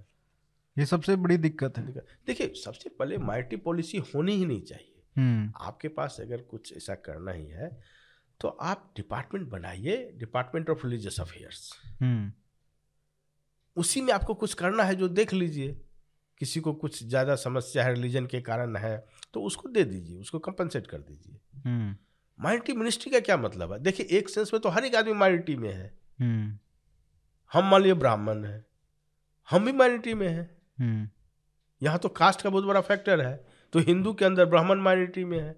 ये सबसे बड़ी दिक्कत है। देखिए सबसे पहले माइनॉरिटी पॉलिसी होनी ही नहीं चाहिए। आपके पास अगर कुछ ऐसा करना ही है तो आप डिपार्टमेंट बनाइए, डिपार्टमेंट ऑफ रिलीजियस अफेयर्स, उसी में आपको कुछ करना है जो देख लीजिए, किसी को कुछ ज़्यादा समस्या है रिलीजन के कारण है तो उसको दे दीजिए, उसको कंपनसेट कर दीजिए। माइनॉरिटी मिनिस्ट्री का क्या मतलब है? देखिए एक सेंस में तो हर एक आदमी माइनॉरिटी में है। हम मान लीजिए ब्राह्मण है, हम भी माइनॉरिटी में है। यहाँ तो कास्ट का बहुत बड़ा फैक्टर है, तो हिंदू के अंदर ब्राह्मण माइनॉरिटी में है,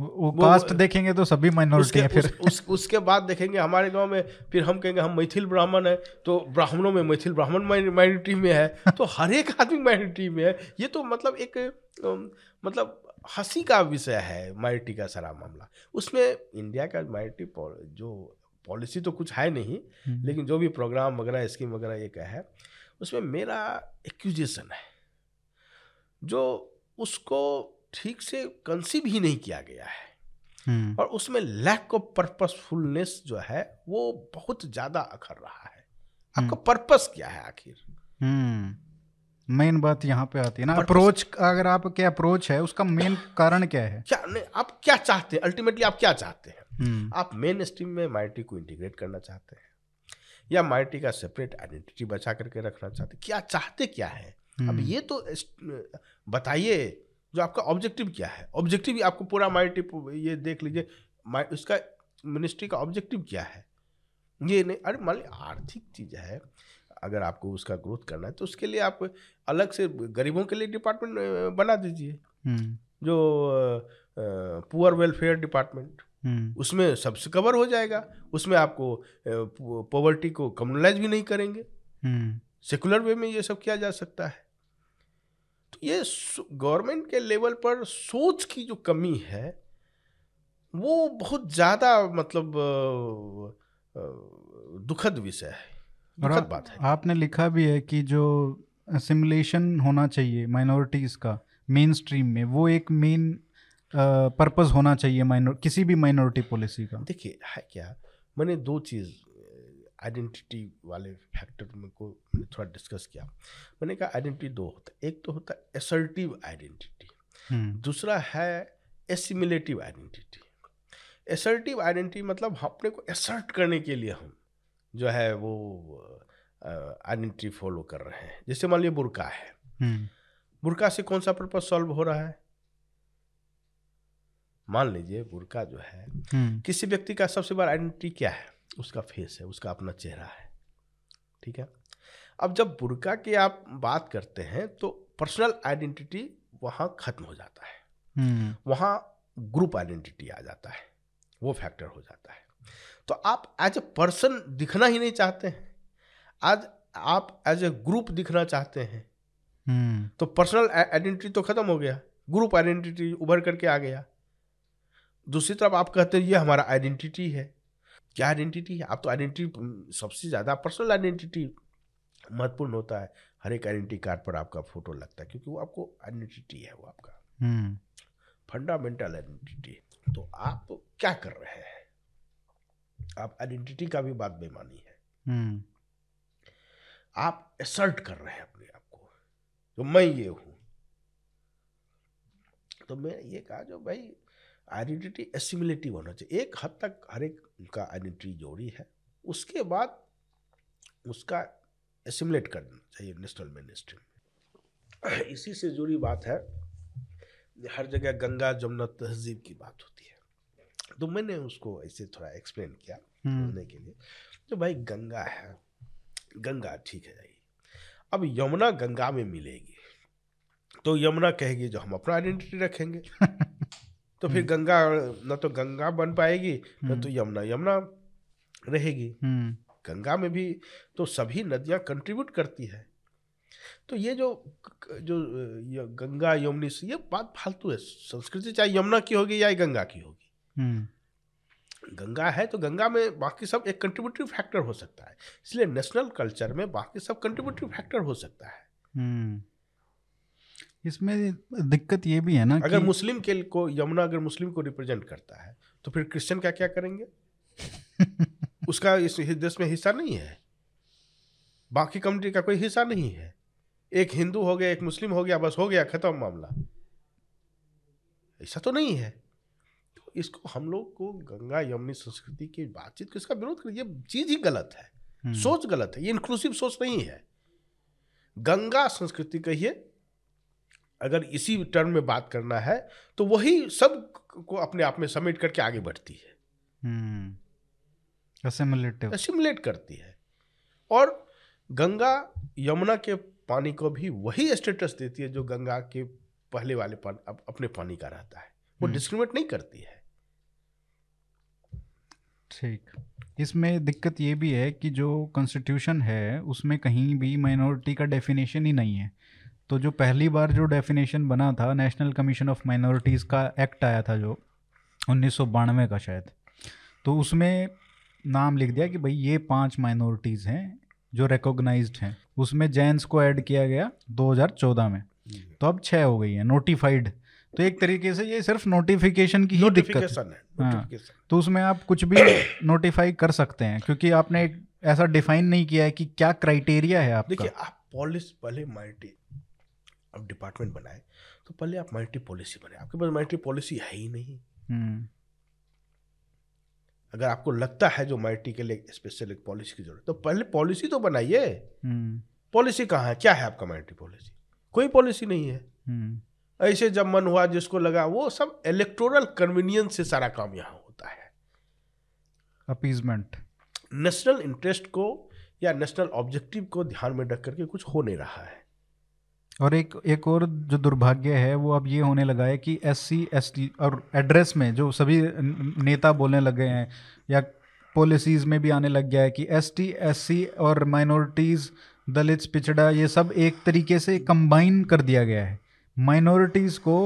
वो कास्ट देखेंगे तो सभी माइनॉरिटी है, फिर उसके बाद देखेंगे हमारे गांव में, फिर हम कहेंगे हम मैथिल ब्राह्मण है तो ब्राह्मणों में मैथिल ब्राह्मण माइनॉरिटी में है, तो हर एक आदमी माइनॉरिटी में है। ये तो मतलब एक मतलब हंसी का विषय है माइनॉरिटी का सारा मामला। उसमें इंडिया का माइनॉरिटी जो पॉलिसी तो कुछ है नहीं, लेकिन जो भी प्रोग्राम वगैरह स्कीम वगैरह ये क्या है, उसमें मेरा एक्यूजेशन है जो उसको ठीक से कंसीव ही नहीं किया गया है। और उसमें लैक ऑफ पर्पसफुलनेस जो है वो बहुत ज्यादा अखर रहा है। आपका पर्पस क्या है आखिर? मेन बात यहाँ पे आती है ना, अप्रोच। अगर आप क्या अप्रोच है, उसका मेन कारण क्या है, क्या नहीं, आप क्या चाहते हैं, अल्टीमेटली आप क्या चाहते हैं? आप मेन स्ट्रीम में माइनॉरिटी को इंटीग्रेट करना चाहते हैं या माइनॉरिटी का सेपरेट आइडेंटिटी बचा करके रखना चाहते हैं? क्या चाहते, क्या है? अब ये तो बताइए जो आपका ऑब्जेक्टिव क्या है। ऑब्जेक्टिव आपको पूरा माइनॉरिटी ये देख लीजिए, उसका मिनिस्ट्री का ऑब्जेक्टिव क्या है, ये नहीं। अरे मान लीजिए आर्थिक चीज़ है, अगर आपको उसका ग्रोथ करना है तो उसके लिए आप अलग से गरीबों के लिए डिपार्टमेंट बना दीजिए, जो पुअर वेलफेयर डिपार्टमेंट, उसमें सबसे कवर हो जाएगा। उसमें आपको पॉवर्टी को कम्युनलाइज भी नहीं करेंगे, सेकुलर वे में ये सब किया जा सकता है। तो ये गवर्नमेंट के लेवल पर सोच की जो कमी है वो बहुत ज़्यादा मतलब दुखद विषय है, दुखद बात है। आपने लिखा भी है कि जो असिमिलेशन होना चाहिए माइनॉरिटीज़ का मेन स्ट्रीम में, वो एक मेन पर्पस होना चाहिए किसी भी माइनॉरिटी पॉलिसी का। देखिए है क्या, मैंने दो चीज़ आइडेंटिटी वाले फैक्टर में को थोड़ा डिस्कस किया। मैंने कहा आइडेंटिटी दो होता है, एक तो होता है असर्टिव आइडेंटिटी, दूसरा है एसिमिलेटिव आइडेंटिटी। असर्टिव आइडेंटिटी मतलब अपने को असर्ट करने के लिए हम जो है वो आइडेंटिटी फॉलो कर रहे हैं। जैसे मान लीजिए बुर्का है, बुर्का से कौन सा पर्पज सॉल्व हो रहा है? मान लीजिए बुर्का जो है किसी व्यक्ति का सबसे बड़ा आइडेंटिटी क्या है? उसका फेस है, उसका अपना चेहरा है, ठीक है। अब जब बुर्का की आप बात करते हैं तो पर्सनल आइडेंटिटी वहाँ खत्म हो जाता है, वहाँ ग्रुप आइडेंटिटी आ जाता है, वो फैक्टर हो जाता है। तो आप एज ए पर्सन दिखना ही नहीं चाहते हैं, आज आप एज ए ग्रुप दिखना चाहते हैं। तो पर्सनल आइडेंटिटी तो खत्म हो गया, ग्रुप आइडेंटिटी उभर करके आ गया। दूसरी तरफ आप कहते हैं ये हमारा आइडेंटिटी है, क्या आइडेंटिटी है? आप तो आइडेंटिटी सबसे ज़्यादा पर्सनल आइडेंटिटी महत्वपूर्ण होता है। हर एक आइडेंटिटी कार्ड पर आपका फोटो लगता है क्योंकि वो आपको आइडेंटिटी है, वो आपका फंडामेंटल आइडेंटिटी। तो आप क्या कर रहे हैं? आप आइडेंटिटी का भी बात बेमानी है, आप असर्ट कर रहे हैं अपने आप को, तो मैं ये हूँ। तो मैं ये कहा जो भाई आइडेंटिटी एसिमिलेटिव होना चाहिए, एक हद तक हर एक का आइडेंटिटी जोड़ी है, उसके बाद उसका एसिमिलेट करना चाहिए नेशनल मेन स्ट्रीम। इसी से जुड़ी बात है, हर जगह गंगा जमुना तहजीब की बात होती है। तो मैंने उसको ऐसे थोड़ा एक्सप्लेन किया बोलने के लिए, तो भाई गंगा है, गंगा ठीक है जाएगी, अब यमुना गंगा में मिलेगी तो यमुना कहेगी जो हम अपना आइडेंटिटी रखेंगे तो फिर गंगा ना तो गंगा बन पाएगी न तो यमुना यमुना रहेगी। गंगा में भी तो सभी नदियां कंट्रीब्यूट करती है। तो ये जो जो गंगा यमुनी से ये बात फालतू है। संस्कृति चाहे यमुना की होगी या गंगा की होगी, गंगा है तो गंगा में बाकी सब एक कंट्रीब्यूटरी फैक्टर हो सकता है। इसलिए नेशनल कल्चर में बाकी सब कंट्रीब्यूटरी फैक्टर हो सकता है। इसमें दिक्कत ये भी है ना, अगर मुस्लिम के को यमुना अगर मुस्लिम को रिप्रेजेंट करता है तो फिर क्रिश्चियन क्या क्या करेंगे? उसका इस देश में हिस्सा नहीं है, बाकी कम्युनिटी का कोई हिस्सा नहीं है। एक हिंदू हो गया, एक मुस्लिम हो गया, बस हो गया खत्म मामला, ऐसा तो नहीं है। तो इसको हम लोग को गंगा यमुनी संस्कृति की बातचीत को इसका विरोध करिए, चीज ही गलत है, सोच गलत है, ये इंक्लूसिव सोच नहीं है। गंगा संस्कृति कहिए, अगर इसी टर्म में बात करना है तो वही सब को अपने आप में समेट करके आगे बढ़ती है, असिमिलेट करती है। और गंगा यमुना के पानी को भी वही स्टेटस देती है जो गंगा के पहले वाले अपने पानी का रहता है, वो डिस्क्रिमिनेट नहीं करती है। ठीक, इसमें दिक्कत ये भी है कि जो कॉन्स्टिट्यूशन है उसमें कहीं भी माइनॉरिटी का डेफिनेशन ही नहीं है। तो जो पहली बार जो डेफिनेशन बना था, नेशनल कमीशन ऑफ माइनॉरिटीज़ का एक्ट आया था जो 1992 का शायद, तो उसमें नाम लिख दिया कि भाई ये 5 माइनॉरिटीज़ हैं जो रिकॉग्नाइज्ड हैं। उसमें जैन्स को ऐड किया गया 2014 में, तो अब 6 हो गई है नोटिफाइड। तो एक तरीके से ये सिर्फ नोटिफिकेशन की ही दिक्कत है। हाँ, तो उसमें आप कुछ भी नोटिफाई कर सकते हैं क्योंकि आपने एक ऐसा डिफाइन नहीं किया है कि क्या क्राइटेरिया है आपका। देखिए, आप पॉलिसी पहले मल्टी अब डिपार्टमेंट बनाए तो पहले आप मल्टी पॉलिसी बनाए, आपके पास मल्टी पॉलिसी है ही नहीं। अगर आपको लगता है जो मल्टी के लिए स्पेशल एक पॉलिसी की जरूरत है तो पहले पॉलिसी तो बनाइए। पॉलिसी कहाँ है, क्या है आपका मल्टी पॉलिसी? कोई पॉलिसी नहीं है। ऐसे जब मन हुआ जिसको लगा, वो सब इलेक्टोरल कन्वीनियंस से सारा काम यहाँ होता है। अपीजमेंट, नेशनल इंटरेस्ट को या नेशनल ऑब्जेक्टिव को ध्यान में रख करके कुछ हो नहीं रहा है। और एक और जो दुर्भाग्य है वो अब ये होने लगा है कि SC ST और एड्रेस में जो सभी नेता बोलने लगे हैं या पॉलिसीज में भी आने लग गया है कि ST SC और माइनॉरिटीज़, दलित, पिछड़ा, ये सब एक तरीके से कंबाइन कर दिया गया है। माइनॉरिटीज़ को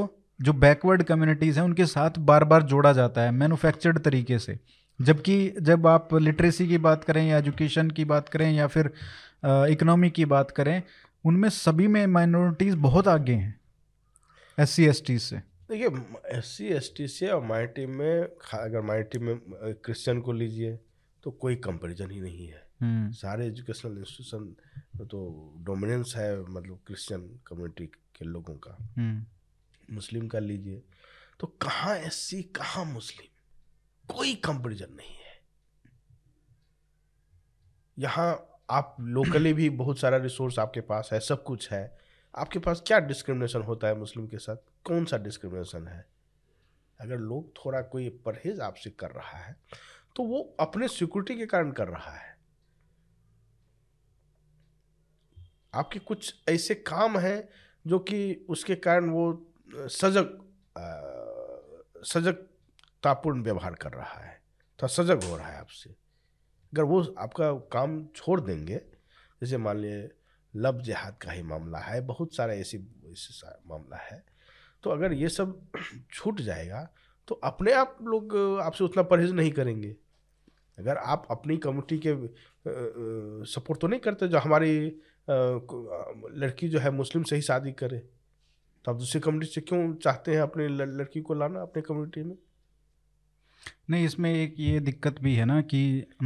जो बैकवर्ड कम्युनिटीज़ हैं उनके साथ बार बार जोड़ा जाता है मैन्युफैक्चर्ड तरीके से, जबकि जब आप लिटरेसी की बात करें या एजुकेशन की बात करें या फिर इकोनॉमी की बात करें, उनमें सभी में माइनॉरिटीज़ बहुत आगे हैं SC ST से। देखिए, SC ST से और माइनॉरिटी में, अगर माइनॉरिटी में क्रिश्चियन को लीजिए तो कोई कंपेरिजन ही नहीं है। सारे एजुकेशनल इंस्टीट्यूशन तो डोमिनेंस है, मतलब क्रिश्चियन कम्युनिटी के लोगों का। मुस्लिम का लीजिए तो कहाँ SC कहाँ मुस्लिम, कोई कंपेरिजन नहीं है। यहाँ आप लोकली भी बहुत सारा रिसोर्स आपके पास है, सब कुछ है आपके पास। क्या डिस्क्रिमिनेशन होता है मुस्लिम के साथ? कौन सा डिस्क्रिमिनेशन है? अगर लोग थोड़ा कोई परहेज आपसे कर रहा है तो वो अपने सिक्योरिटी के कारण कर रहा है। आपके कुछ ऐसे काम हैं जो कि उसके कारण वो सजगतापूर्ण व्यवहार कर रहा है, तो सजग हो रहा है आपसे। अगर वो आपका काम छोड़ देंगे, जैसे मान लीजिए लव जिहाद का ही मामला है, बहुत सारा ऐसे मामला है, तो अगर ये सब छूट जाएगा तो अपने आप लोग आपसे उतना परहेज नहीं करेंगे। अगर आप अपनी कम्युनिटी के सपोर्ट तो नहीं करते, जो हमारी लड़की जो है मुस्लिम से ही शादी करे, तो आप दूसरी कम्युनिटी से क्यों चाहते हैं अपने लड़की को लाना अपने कम्युनिटी में? नहीं, इसमें एक ये दिक्कत भी है ना कि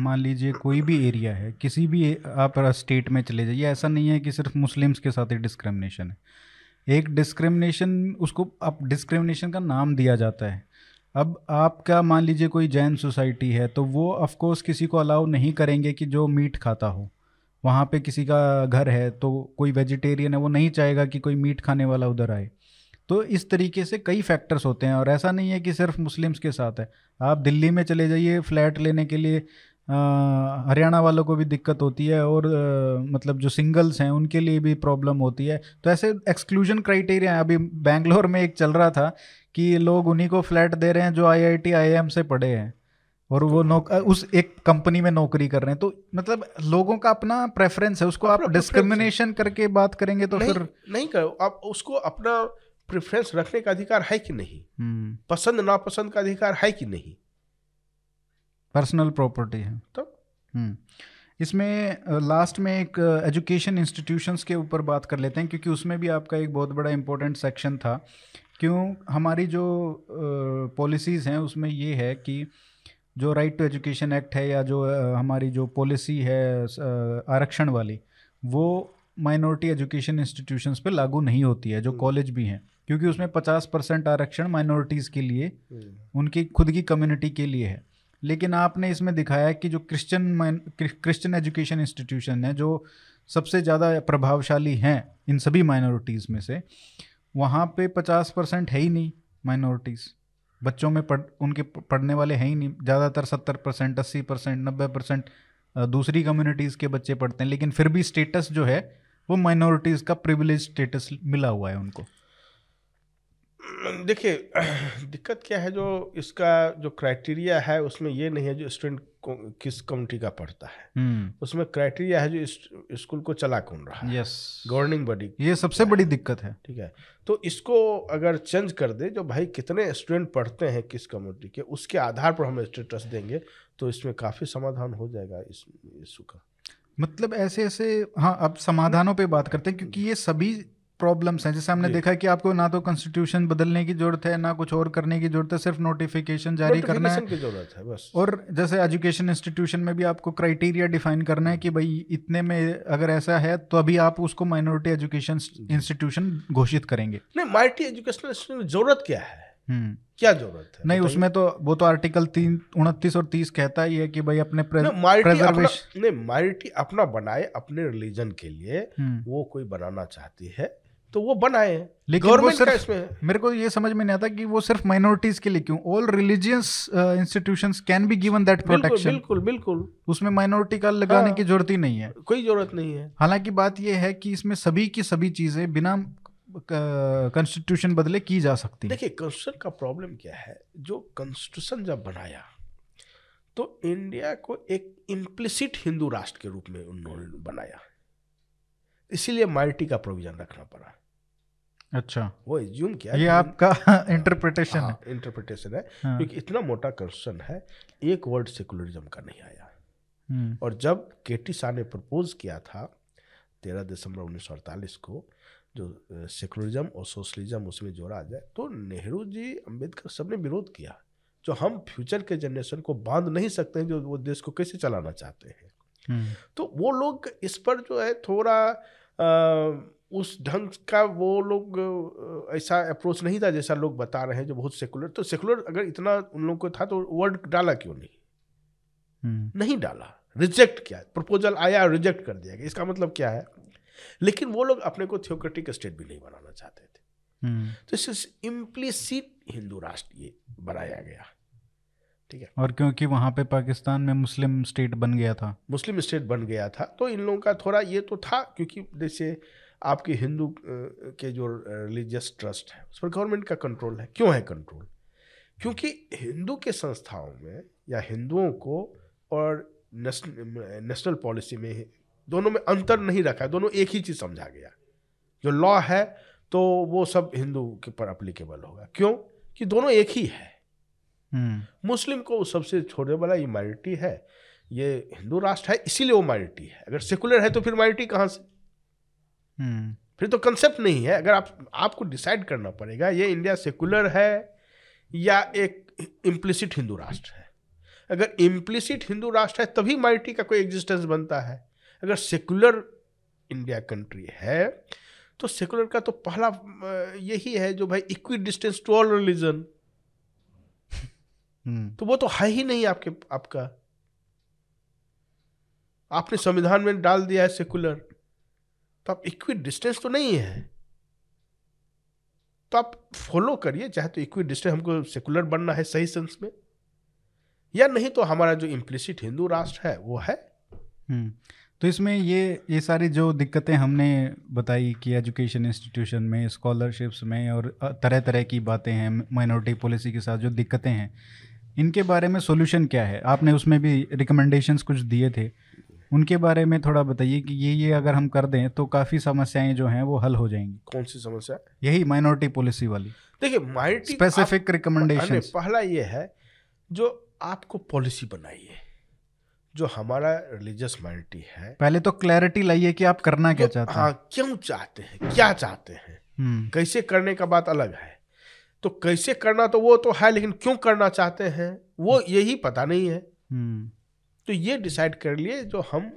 मान लीजिए कोई भी एरिया है, किसी भी आप स्टेट में चले जाइए, ऐसा नहीं है कि सिर्फ मुस्लिम्स के साथ ही डिस्क्रिमिनेशन है। एक डिस्क्रिमिनेशन, उसको आप डिस्क्रिमिनेशन का नाम दिया जाता है। अब आपका मान लीजिए कोई जैन सोसाइटी है तो वो ऑफकोर्स किसी को अलाउ नहीं करेंगे कि जो मीट खाता हो। वहाँ पे किसी का घर है तो कोई वेजिटेरियन है, वो नहीं चाहेगा कि कोई मीट खाने वाला उधर आए। तो इस तरीके से कई फैक्टर्स होते हैं और ऐसा नहीं है कि सिर्फ मुस्लिम्स के साथ है। आप दिल्ली में चले जाइए, फ्लैट लेने के लिए हरियाणा वालों को भी दिक्कत होती है और मतलब जो सिंगल्स हैं उनके लिए भी प्रॉब्लम होती है। तो ऐसे एक्सक्लूजन क्राइटेरिया है। अभी बेंगलोर में एक चल रहा था कि लोग उन्हीं को फ्लैट दे रहे हैं जो IIT IIM से पढ़े हैं और वो उस एक कंपनी में नौकरी कर रहे हैं। तो मतलब लोगों का अपना प्रेफरेंस है, उसको आप डिस्क्रिमिनेशन करके बात करेंगे तो फिर नहीं करो। आप उसको अपना प्रेफरेंस रखने का अधिकार है कि नहीं, पसंद नापसंद का अधिकार है कि नहीं, पर्सनल प्रॉपर्टी है। तो इसमें लास्ट में एक एजुकेशन इंस्टीट्यूशंस के ऊपर बात कर लेते हैं क्योंकि उसमें भी आपका एक बहुत बड़ा इंपॉर्टेंट सेक्शन था। क्यों हमारी जो पॉलिसीज़ हैं उसमें ये है कि जो राइट टू एजुकेशन एक्ट है या जो हमारी जो पॉलिसी है आरक्षण वाली, वो माइनॉरिटी एजुकेशन इंस्टीट्यूशंस पे लागू नहीं होती है, जो कॉलेज भी हैं, क्योंकि उसमें 50% आरक्षण माइनॉरिटीज़ के लिए उनकी खुद की कम्युनिटी के लिए है। लेकिन आपने इसमें दिखाया कि जो क्रिश्चियन एजुकेशन इंस्टीट्यूशन है जो सबसे ज़्यादा प्रभावशाली हैं इन सभी माइनॉरिटीज़ में से, वहाँ पे 50% है ही नहीं माइनॉरिटीज़। बच्चों में उनके पढ़ने वाले हैं ही नहीं। ज़्यादातर 70%, 80%, 90% दूसरी कम्युनिटीज़ के बच्चे पढ़ते हैं, लेकिन फिर भी स्टेटस जो है वो माइनॉरिटीज़ का प्रिविलेज स्टेटस मिला हुआ है उनको। देखिए दिक्कत क्या है, जो इसका जो क्राइटेरिया है उसमें ये नहीं है जो स्टूडेंट किस कम्युनिटी का पढ़ता है, उसमें क्राइटेरिया है जो स्कूल को चला कौन रहा है, गवर्निंग बॉडी, ये सबसे बड़ी दिक्कत है। ठीक है, तो इसको अगर चेंज कर दे जो भाई कितने स्टूडेंट पढ़ते हैं किस कम्युनिटी के, उसके आधार पर हम स्टेटस देंगे तो इसमें काफ़ी समाधान हो जाएगा इस इशू का। मतलब ऐसे ऐसे, हाँ अब समाधानों पे बात करते हैं, क्योंकि ये सभी प्रॉब्लम्स हैं। जैसे हमने देखा है कि आपको ना तो कॉन्स्टिट्यूशन बदलने की जरूरत है, ना कुछ और करने की जरूरत है, सिर्फ नोटिफिकेशन जारी करना है की जरूरत है बस। और जैसे एजुकेशन इंस्टीट्यूशन में भी आपको क्राइटेरिया डिफाइन करना है कि भाई इतने में अगर ऐसा है तो अभी आप उसको माइनॉरिटी एजुकेशन इंस्टीट्यूशन घोषित करेंगे। नहीं, माइनॉरिटी एजुकेशन इंस्टीट्यूशन में जरूरत क्या है, क्या जरूरत है? नहीं उसमें तो वो तो आर्टिकल 29 और 30 कहता ही है कि भाई अपने माइनॉरिटी अपना बनाए, अपने रिलीजन के लिए वो कोई बनाना चाहती है तो वो बनाए, लेकिन गवर्नमेंट का इसमें मेरे को ये समझ में नहीं आता कि वो सिर्फ माइनॉरिटीज के लिए क्यों। All religious institutions can be given that protection. बिल्कुल बिल्कुल, उसमें माइनॉरिटी का लगाने की जरूरत ही नहीं है, कोई जरूरत नहीं है। हालांकि बात ये है कि इसमें सभी की सभी चीजें बिना कॉन्स्टिट्यूशन बदले की जा सकती है। देखिए कॉन्स्टिट्यूशन का प्रॉब्लम क्या है, जो कॉन्स्टिट्यूशन जब बनाया तो इंडिया को एक इम्प्लिसिट हिंदू राष्ट्र के रूप में उन्होंने बनाया, इसीलिए माइनॉरिटी का प्रोविजन रखना पड़ा। अच्छा, वो एज्यूम किया, ये आपका इंटरप्रिटेशन है। इंटरप्रिटेशन है क्योंकि इतना मोटा कॉन्स्टिट्यूशन है, एक वर्ड सेकुलरिज्म का नहीं आया। और जब केटी शाह ने प्रपोज किया था 13 दिसंबर 1948 को जो सेकुलरिज्म और सोशलिज्म उसमें जोड़ा जाए, तो नेहरू जी, अंबेडकर सबने विरोध किया। जो हम फ्यूचर के जनरेशन को बांध नहीं सकते हैं, जो वो देश को कैसे चलाना चाहते हैं, तो वो लोग इस पर जो है थोड़ा उस ढंग का वो लोग ऐसा अप्रोच नहीं था जैसा लोग बता रहे हैं जो बहुत सेकुलर। तो सेकुलर अगर इतना उन लोगों को था तो वर्ड डाला क्यों नहीं डाला, रिजेक्ट किया। प्रपोजल आया, रिजेक्ट कर दिया गया, इसका मतलब क्या है? लेकिन वो लोग अपने को थियोक्रेटिक स्टेट भी नहीं बनाना चाहते थे। तो इस इम्प्लिसिट हिंदू राष्ट्र ये बनाया गया। ठीक है, और क्योंकि वहाँ पे पाकिस्तान में मुस्लिम स्टेट बन गया था, मुस्लिम स्टेट बन गया था, तो इन लोगों का थोड़ा ये तो था, क्योंकि जैसे आपके हिंदू के जो रिलीजियस ट्रस्ट है उस पर गवर्नमेंट का कंट्रोल है। क्यों है कंट्रोल? क्योंकि हिंदू के संस्थाओं में या हिंदुओं को और नेशनल पॉलिसी में दोनों में अंतर नहीं रखा, दोनों एक ही चीज़ समझा गया। जो लॉ है तो वो सब हिंदू के पर अप्लीकेबल होगा, क्यों कि दोनों एक ही है। मुस्लिम को सबसे छोड़ने वाला ये माइनॉरिटी है, ये हिंदू राष्ट्र है, इसीलिए वो माइनॉरिटी है। अगर सेकुलर है तो फिर माइनॉरिटी कहाँ से? फिर तो कंसेप्ट नहीं है। अगर आपको डिसाइड करना पड़ेगा ये इंडिया सेकुलर है या एक इम्प्लिसिट हिंदू राष्ट्र है। अगर इम्प्लिसिट हिंदू राष्ट्र है तभी माइनॉरिटी का कोई एग्जिस्टेंस बनता है। अगर सेकुलर इंडिया कंट्री है तो सेकुलर का तो पहला यही है जो भाई equidistance to all religion, तो वो तो है ही नहीं। आपका आपने संविधान में डाल दिया है सेकुलर, तो आप इक्वी डिस्टेंस तो नहीं है, तो आप फॉलो करिए। चाहे तो इक्वी डिस्टेंस हमको सेकुलर बनना है सही सेंस में, या नहीं तो हमारा जो इम्प्लिसिट हिंदू राष्ट्र है वो है। तो इसमें ये सारी जो दिक्कतें हमने बताई कि एजुकेशन इंस्टीट्यूशन में, स्कॉलरशिप्स में और तरह तरह की बातें हैं माइनॉरिटी पॉलिसी के साथ, जो दिक्कतें हैं इनके बारे में सॉल्यूशन क्या है? आपने उसमें भी रिकमेंडेशंस कुछ दिए थे, उनके बारे में थोड़ा बताइए कि ये अगर हम कर दें तो काफ़ी समस्याएं जो हैं वो हल हो जाएंगी। कौन सी समस्या? यही माइनॉरिटी पॉलिसी वाली। देखिए माइनॉरिटी स्पेसिफिक रिकमेंडेशन पहला ये है जो आपको पॉलिसी बनाइए जो हमारा रिलीजियस माइनॉरिटी है, पहले तो क्लैरिटी लाइए कि आप करना क्या चाहते हैं। हाँ, क्यों चाहते हैं, क्या चाहते हैं, कैसे करने का बात अलग है। तो कैसे करना तो वो तो है, लेकिन क्यों करना चाहते हैं वो यही पता नहीं है। तो ये डिसाइड कर लिए जो हम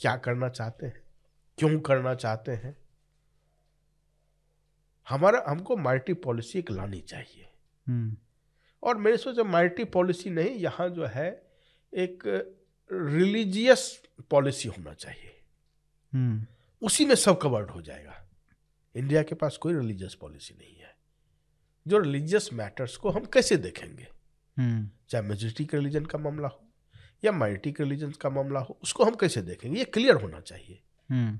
क्या करना चाहते हैं, क्यों करना चाहते हैं। हमको माइनॉरिटी पॉलिसी एक लानी चाहिए। और मेरे सोचा माइनॉरिटी पॉलिसी नहीं, यहाँ जो है एक रिलीजियस पॉलिसी होना चाहिए। उसी में सब कवर्ड हो जाएगा। इंडिया के पास कोई रिलीजियस पॉलिसी नहीं है। जो रिलीजियस मैटर्स को हम कैसे देखेंगे, चाहे मेजोरिटी के रिलीजन का मामला हो या माइनॉरिटी के रिलीजन का मामला हो, उसको हम कैसे देखेंगे, ये क्लियर होना चाहिए।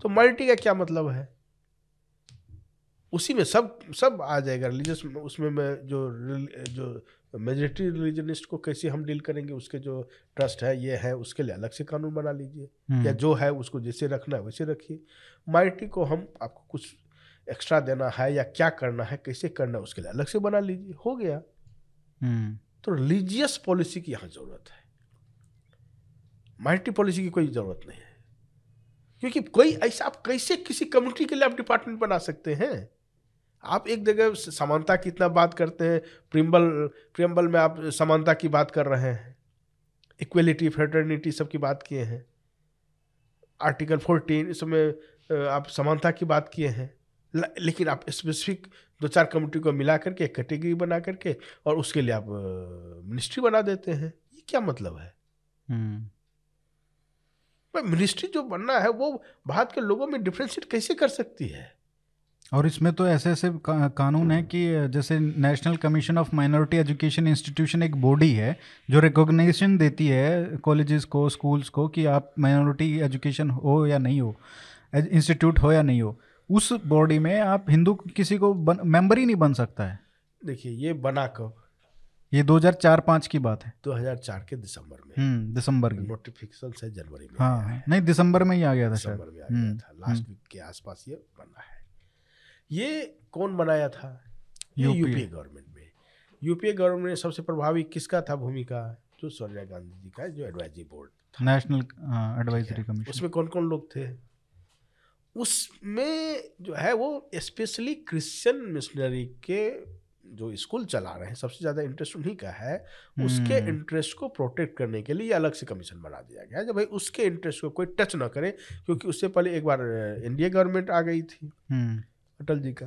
तो माइनॉरिटी का क्या मतलब है, उसी में सब आ जाएगा रिलीजियस, उसमें मैं जो मेजोरिटी रिलीजनिस्ट को कैसे हम डील करेंगे, उसके जो ट्रस्ट है ये है, उसके लिए अलग से कानून बना लीजिए, या जो है उसको जैसे रखना है वैसे रखिए। माइनॉरिटी को हम आपको कुछ एक्स्ट्रा देना है या क्या करना है कैसे करना है उसके लिए अलग से बना लीजिए, हो गया। तो रिलीजियस पॉलिसी की यहाँ ज़रूरत है, माइनॉरिटी पॉलिसी की कोई ज़रूरत नहीं है, क्योंकि कोई ऐसा आप कैसे किसी कम्युनिटी के लिए आप डिपार्टमेंट बना सकते हैं। आप एक जगह समानता की इतना बात करते हैं, प्रियम्बल में आप समानता की बात कर रहे हैं, इक्वलिटी फ्रेटर्निटी सब की बात किए हैं, आर्टिकल 14 इसमें आप समानता की बात किए हैं, लेकिन आप स्पेसिफिक दो चार कम्युनिटी को मिला करके एक कैटेगरी बना करके और उसके लिए आप मिनिस्ट्री बना देते हैं, ये क्या मतलब है। मिनिस्ट्री जो बनना है वो भारत के लोगों में डिफ्रेंशिएट कैसे कर सकती है। और इसमें तो ऐसे ऐसे कानून है कि जैसे national commission of minority education institution एक बॉडी है जो रिकॉग्निशन देती है कॉलेजेस को, स्कूल्स को कि आप माइनॉरिटी एजुकेशन हो या नहीं हो, इंस्टीट्यूट हो या नहीं हो, उस बॉडी में आप हिंदू किसी को मेंबर ही नहीं बन सकता है। देखिए ये बना कब, ये 2004-05 की बात है, 2004 के दिसंबर में, दिसंबर की नोटिफिकेशन से जनवरी में, हाँ नहीं दिसंबर में ही आ गया था, दिसंबर में आ गया था, लास्ट वीक के आसपास ये बना है। ये कौन बनाया था, यूपीए गवर्नमेंट में। यूपीए गवर्नमेंट में सबसे प्रभावी किसका था भूमिका, जो सोनिया गांधी जी का जो एडवाइजरी बोर्ड था, नेशनल एडवाइजरी कमीशन, उसमें कौन कौन लोग थे, उसमें जो है वो स्पेशली क्रिश्चियन मिशनरी के जो स्कूल चला रहे हैं सबसे ज़्यादा इंटरेस्ट उन्हीं का है, उसके इंटरेस्ट को प्रोटेक्ट करने के लिए अलग से कमीशन बना दिया गया है, जब भाई उसके इंटरेस्ट को कोई टच ना करे, क्योंकि उससे पहले एक बार एनडीए गवर्नमेंट आ गई थी अटल जी का,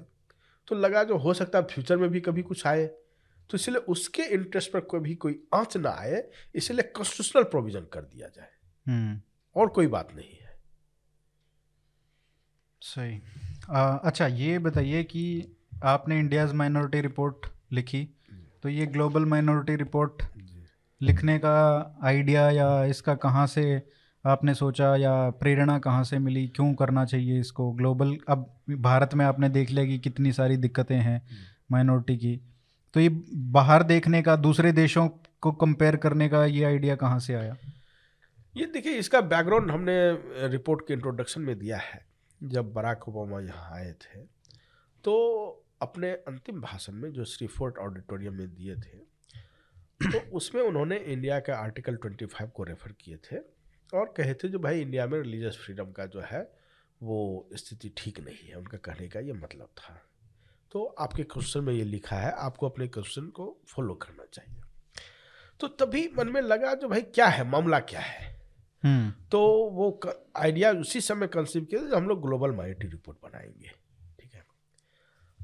तो लगा जो हो सकता है फ्यूचर में भी कभी कुछ आए, तो इसलिए उसके इंटरेस्ट पर कभी कोई आँच ना आए, इसलिए कॉन्स्टिट्यूशनल प्रोविजन कर दिया जाए, और कोई बात नहीं है। सही। अच्छा ये बताइए कि आपने इंडियाज़ माइनॉरिटी रिपोर्ट लिखी, तो ये ग्लोबल माइनॉरिटी रिपोर्ट लिखने का आइडिया या इसका कहाँ से आपने सोचा, या प्रेरणा कहाँ से मिली, क्यों करना चाहिए इसको ग्लोबल। अब भारत में आपने देख लिया कि कितनी सारी दिक्कतें हैं माइनॉरिटी की, तो ये बाहर देखने का, दूसरे देशों को कंपेयर करने का ये आइडिया कहाँ से आया। ये देखिए इसका बैकग्राउंड हमने रिपोर्ट के इंट्रोडक्शन में दिया है। जब बराक ओबामा यहाँ आए थे तो अपने अंतिम भाषण में जो श्री फोर्ट ऑडिटोरियम में दिए थे, तो उसमें उन्होंने इंडिया के आर्टिकल 25 को रेफ़र किए थे और कहे थे जो भाई इंडिया में रिलीजियस फ्रीडम का जो है वो स्थिति ठीक नहीं है, उनका कहने का ये मतलब था। तो आपके क्वेश्चन में ये लिखा है, आपको अपने क्वेश्चन को फॉलो करना चाहिए। तो तभी मन में लगा जो भाई क्या है मामला, क्या है। तो वो आइडिया उसी समय कंसीव किया जब हम लोग ग्लोबल माइनॉरिटी रिपोर्ट बनाएंगे, ठीक है।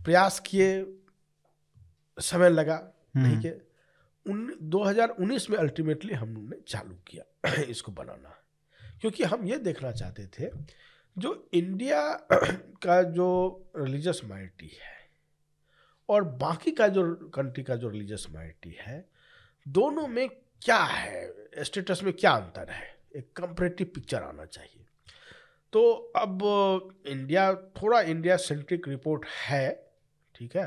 प्रयास किए, समय लगा, ठीक है। 2019 में अल्टीमेटली हमने चालू किया इसको बनाना, क्योंकि हम ये देखना चाहते थे जो इंडिया का जो रिलीजियस माइनॉरिटी है और बाकी का जो कंट्री का जो रिलीजियस माइनॉरिटी है, दोनों में क्या है, स्टेटस में क्या अंतर है, एक कंपैरेटिव पिक्चर आना चाहिए। तो अब इंडिया थोड़ा इंडिया सेंट्रिक रिपोर्ट है, ठीक है,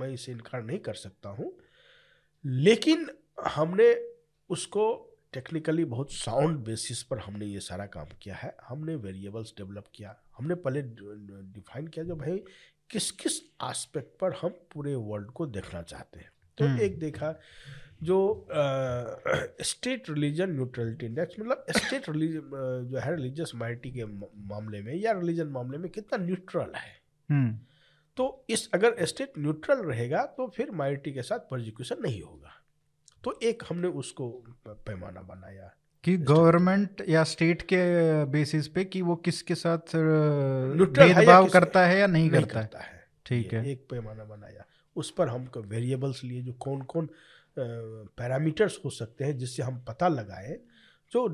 मैं इसे इनकार नहीं कर सकता हूँ, लेकिन हमने उसको टेक्निकली बहुत साउंड बेसिस पर हमने ये सारा काम किया है। हमने वेरिएबल्स डेवलप किया, हमने पहले डिफाइन किया जो भाई किस किस एस्पेक्ट पर हम पूरे वर्ल्ड को देखना चाहते हैं। तो एक देखा जो स्टेट रिलीजन न्यूट्रलिटी इंडेक्स, मतलब स्टेट रिलीजन जो है रिलीजियस माइनॉरिटी के मामले में या रिलीजन मामले में कितना न्यूट्रल है। तो इस अगर स्टेट न्यूट्रल रहेगा तो फिर माइनॉरिटी के साथ परसिक्यूशन नहीं होगा। तो एक हमने उसको पैमाना बनाया कि गवर्नमेंट या स्टेट के बेसिस पे कि वो किसके साथ भेदभाव करता है या नहीं करता है, ठीक है, एक पैमाना बनाया। उस पर हम वेरिएबल्स लिए जो कौन कौन पैरामीटर्स हो सकते हैं जिससे हम पता लगाएं जो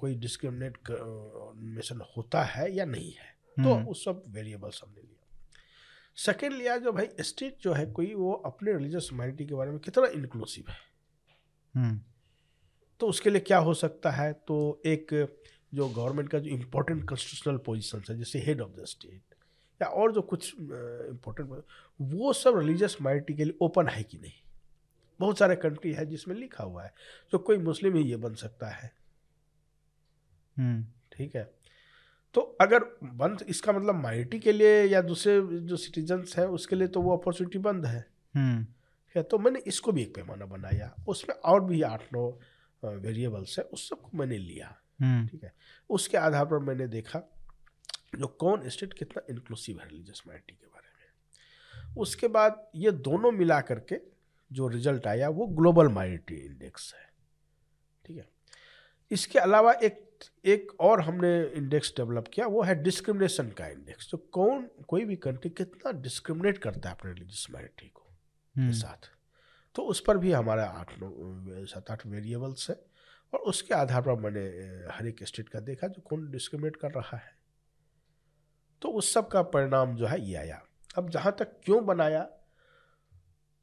कोई डिस्क्रिमिनेशन होता है या नहीं है, तो उस सब वेरिएबल्स हमने लिया। सेकेंड लिया जो भाई स्टेट जो है कोई वो अपने रिलीजियस माइनॉरिटी के बारे में कितना इंक्लूसिव है, तो उसके लिए क्या हो सकता है। तो एक जो गवर्नमेंट का जो इम्पोर्टेंट कॉन्स्टिट्यूशनल पोजिशन है जैसे हेड ऑफ द स्टेट या और जो कुछ इम्पोर्टेंट, वो सब रिलीजियस माइनॉरिटी के लिए ओपन है कि नहीं। बहुत सारे कंट्री है जिसमें लिखा हुआ है तो कोई मुस्लिम ही ये बन सकता है, ठीक है। तो अगर बंद, इसका मतलब माइनॉरिटी के लिए या दूसरे जो सिटीजन्स हैं उसके लिए तो वो अपॉर्चुनिटी बंद है, ठीक है। तो मैंने इसको भी एक पैमाना बनाया, उसमें और भी 8-9 वेरिएबल्स है, उस सबको मैंने लिया, ठीक है। उसके आधार पर मैंने देखा जो कौन स्टेट कितना इंक्लूसिव है रिलीजियस माइनॉरिटी के बारे में। उसके बाद ये दोनों मिला करके जो रिजल्ट आया वो ग्लोबल माइनॉरिटी इंडेक्स है, ठीक है। इसके अलावा एक और हमने इंडेक्स डेवलप किया, वो है डिस्क्रिमिनेशन का इंडेक्स, तो कौन कोई भी कंट्री कितना डिस्क्रिमिनेट करता है अपने रिलीजियस माइनॉरिटी को के साथ। तो उस पर भी हमारा 7-8 वेरिएबल्स है और उसके आधार पर मैंने हर एक स्टेट का देखा जो कौन डिस्क्रिमिनेट कर रहा है। तो उस सब का परिणाम जो है ये आया। अब जहाँ तक क्यों बनाया,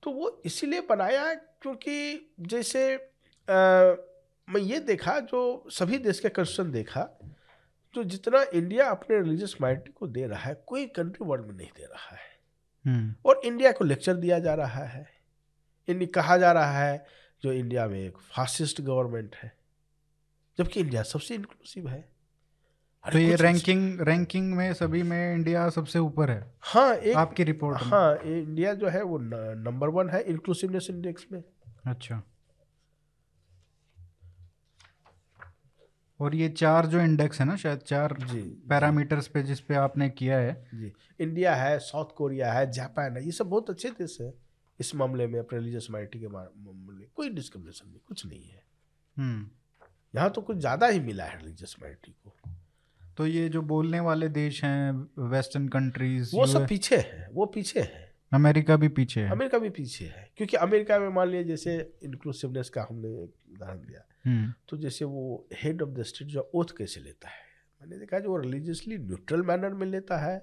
तो वो इसीलिए बनाया क्योंकि जैसे मैं ये देखा, जो सभी देश के कंस्टिट्यूशन देखा, तो जितना इंडिया अपने रिलीजियस माइनॉरिटी को दे रहा है कोई कंट्री वर्ल्ड में नहीं दे रहा है। और इंडिया को लेक्चर दिया जा रहा है, इन्हें कहा जा रहा है जो इंडिया में एक फासिस्ट गवर्नमेंट है, जबकि इंडिया सबसे इंक्लूसिव है। तो ये रैंकिंग में सभी में इंडिया सबसे ऊपर है। हाँ, आपकी रिपोर्ट में। हाँ, इंडिया जो है वो नंबर 1 है इंक्लूसिवनेस इंडेक्स में। अच्छा, और ये 4 जो इंडेक्स है ना, शायद 4 पैरामीटर्स पे जिस पे आपने किया है जी, इंडिया है, साउथ कोरिया है, जापान है, ये सब बहुत अच्छे देश है इस मामले में, अपने रिलीजियस माइनॉरिटी के मामले कोई डिस्क्रिमिनेशन नहीं, कुछ नहीं है। यहाँ तो कुछ ज़्यादा ही मिला है रिलीजियस माइनॉरिटी को। तो ये जो बोलने वाले देश हैं वेस्टर्न कंट्रीज, वो सब पीछे है, वो पीछे है। अमेरिका भी पीछे है, अमेरिका भी पीछे है, क्योंकि अमेरिका में मान लिया जैसे इंक्लूसिवनेस का हमने उदाहरण दिया, तो जैसे वो हेड ऑफ द स्टेट जो ओथ कैसे लेता है, मैंने देखा जो वो रिलीजियसली न्यूट्रल मैनर में लेता है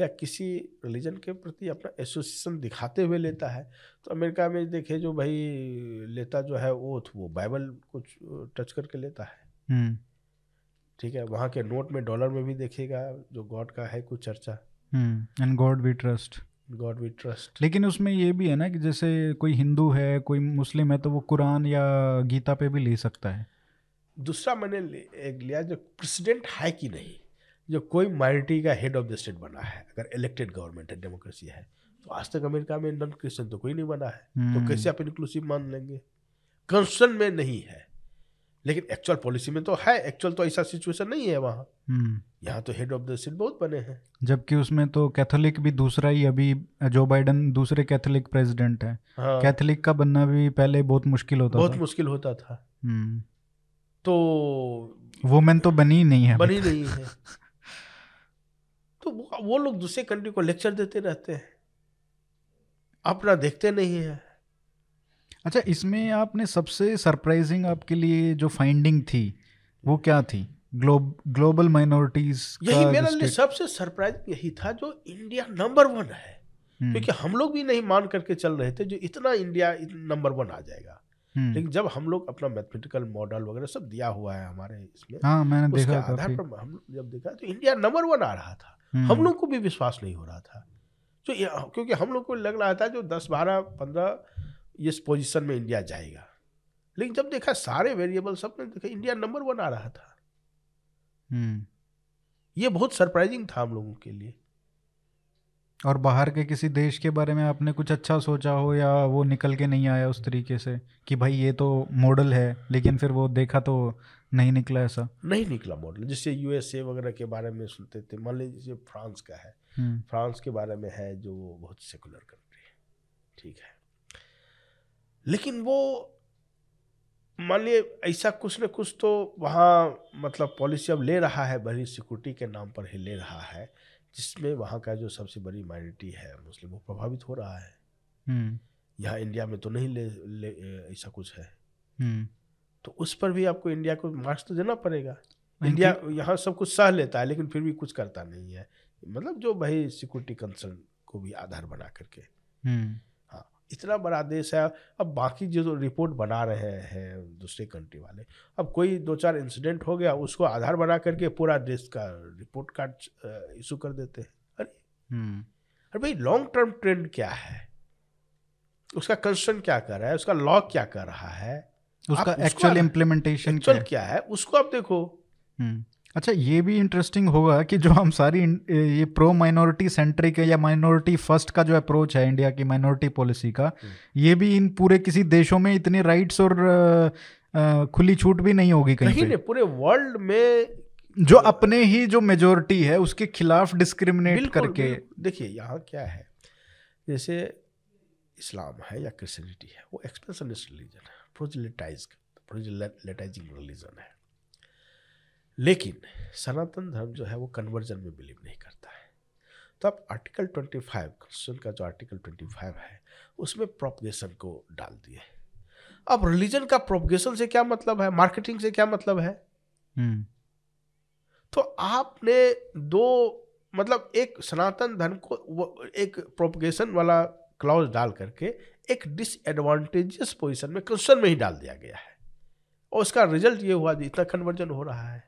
या किसी रिलीजन के प्रति अपना एसोसिएशन दिखाते हुए लेता है। तो अमेरिका में देखे जो भाई लेता जो है ओथ, वो बाइबल को टच करके लेता है, ठीक है। वहाँ के नोट में, डॉलर में भी देखेगा जो गॉड का है कुछ चर्चा, एंड गॉड वी ट्रस्ट। लेकिन उसमें ये भी है ना कि जैसे कोई हिंदू है, कोई मुस्लिम है, तो वो कुरान या गीता पे भी ले सकता है। दूसरा मैंने एक लिया जो प्रेसिडेंट है कि नहीं, जो कोई माइनॉरिटी का हेड ऑफ द स्टेट बना है, अगर इलेक्टेड गवर्नमेंट है, डेमोक्रेसी है। तो आज तक अमेरिका में नॉन क्रिश्चियन तो कोई नहीं बना है, तो कैसे आप इंक्लूसिव मान लेंगे? कंस्टिट्यूशन में नहीं है, लेकिन एक्चुअल पॉलिसी में तो है। एक्चुअल तो ऐसा सिचुएशन नहीं है वहाँ। यहाँ तो हेड ऑफ द स्टेट बहुत बने हैं, जबकि उसमें तो कैथोलिक भी दूसरा ही, अभी जो बाइडन दूसरे कैथोलिक प्रेसिडेंट है। हाँ। कैथोलिक का बनना भी पहले बहुत मुश्किल होता था। तो वुमेन तो बनी नहीं है। तो वो लोग दूसरे कंट्री को लेक्चर देते रहते हैं, अपना देखते नहीं है। अच्छा, इसमें आपने सबसे सरप्राइजिंग आपके लिए जो फाइंडिंग थी वो क्या थी? Global minorities. यही मेरे लिए सबसे सरप्राइजिंग यही था जो इंडिया नंबर 1 है, क्योंकि हम लोग भी नहीं मान करके चल रहे थे जो इतना इंडिया नंबर 1 आ जाएगा। लेकिन जब हम लोग अपना मैथमेटिकल मॉडल वगैरह सब दिया हुआ है हमारे इसमें, हाँ, मैंने उसके देखा आधार पर हम जब देखा तो इंडिया नंबर 1 आ रहा था। हम लोग को भी विश्वास नहीं हो रहा था, तो क्योंकि हम लोग को लग रहा था जो 10-12-15 इस पोजीशन में इंडिया जाएगा। लेकिन जब देखा सारे वेरिएबल सबने देखा इंडिया नंबर 1 आ रहा था। ये बहुत सरप्राइजिंग था हम लोगों के लिए। और बाहर के किसी देश के बारे में आपने कुछ अच्छा सोचा हो, या वो निकल के नहीं आया उस तरीके से कि भाई ये तो मॉडल है, लेकिन फिर वो देखा तो नहीं निकला, ऐसा नहीं निकला मॉडल? जैसे यूएसए वगैरह के बारे में सुनते थे, मान लीजिए जैसे फ्रांस का है, फ्रांस के बारे में है जो बहुत सेकुलर कंट्री है, ठीक है, लेकिन वो मान लिए ऐसा कुछ न कुछ तो वहाँ मतलब पॉलिसी अब ले रहा है, बड़ी सिक्योरिटी के नाम पर ही ले रहा है, जिसमें वहाँ का जो सबसे बड़ी माइनॉरिटी है मुस्लिम वो प्रभावित हो रहा है। यहाँ इंडिया में तो नहीं ले ऐसा कुछ है। तो उस पर भी आपको इंडिया को मार्क्स तो देना पड़ेगा। इंडिया यहाँ सब कुछ सह लेता है लेकिन फिर भी कुछ करता नहीं है, मतलब जो भाई सिक्योरिटी कंसर्न को भी आधार बना करके। इतना बड़ा देश है, अब बाकी जो रिपोर्ट बना रहे हैं दूसरे कंट्री वाले, अब कोई 2-4 इंसिडेंट हो गया उसको आधार बना करके पूरा देश का रिपोर्ट कार्ड इशू कर देते हैं। अरे अरे भाई लॉन्ग टर्म ट्रेंड क्या है, उसका कंसर्न क्या कर रहा है, उसका लॉ क्या कर रहा है, उसका एक्चुअल इम्प्लीमेंटेशन क्या है, उसको आप देखो। अच्छा, ये भी इंटरेस्टिंग होगा कि जो हम सारी ये प्रो माइनॉरिटी सेंट्रिक है या माइनॉरिटी फर्स्ट का जो अप्रोच है इंडिया की माइनॉरिटी पॉलिसी का, ये भी इन पूरे किसी देशों में इतने राइट्स और खुली छूट भी नहीं होगी कहीं पे। पूरे वर्ल्ड में जो अपने ही जो मेजोरिटी है उसके खिलाफ डिस्क्रिमिनेट करके। देखिए यहाँ क्या है, जैसे इस्लाम है या क्रिश्चियनिटी है, वो एक्सपेंशनिस्ट रिलीजन है, प्रोजेलेटाइजिंग रिलीजन है, लेकिन सनातन धर्म जो है वो कन्वर्जन में बिलीव नहीं करता है। तो आप आर्टिकल 25 क्रिश्चियन का जो आर्टिकल 25 है उसमें प्रोपगेशन को डाल दिए। अब रिलीजन का प्रोपगेशन से क्या मतलब है, मार्केटिंग से क्या मतलब है। तो आपने दो मतलब एक सनातन धर्म को एक प्रोपगेशन वाला क्लॉज डाल करके एक डिसएडवांटेजियस पोजीशन में क्रिश्चियन में ही डाल दिया गया है, और उसका रिजल्ट ये हुआ इतना कन्वर्जन हो रहा है।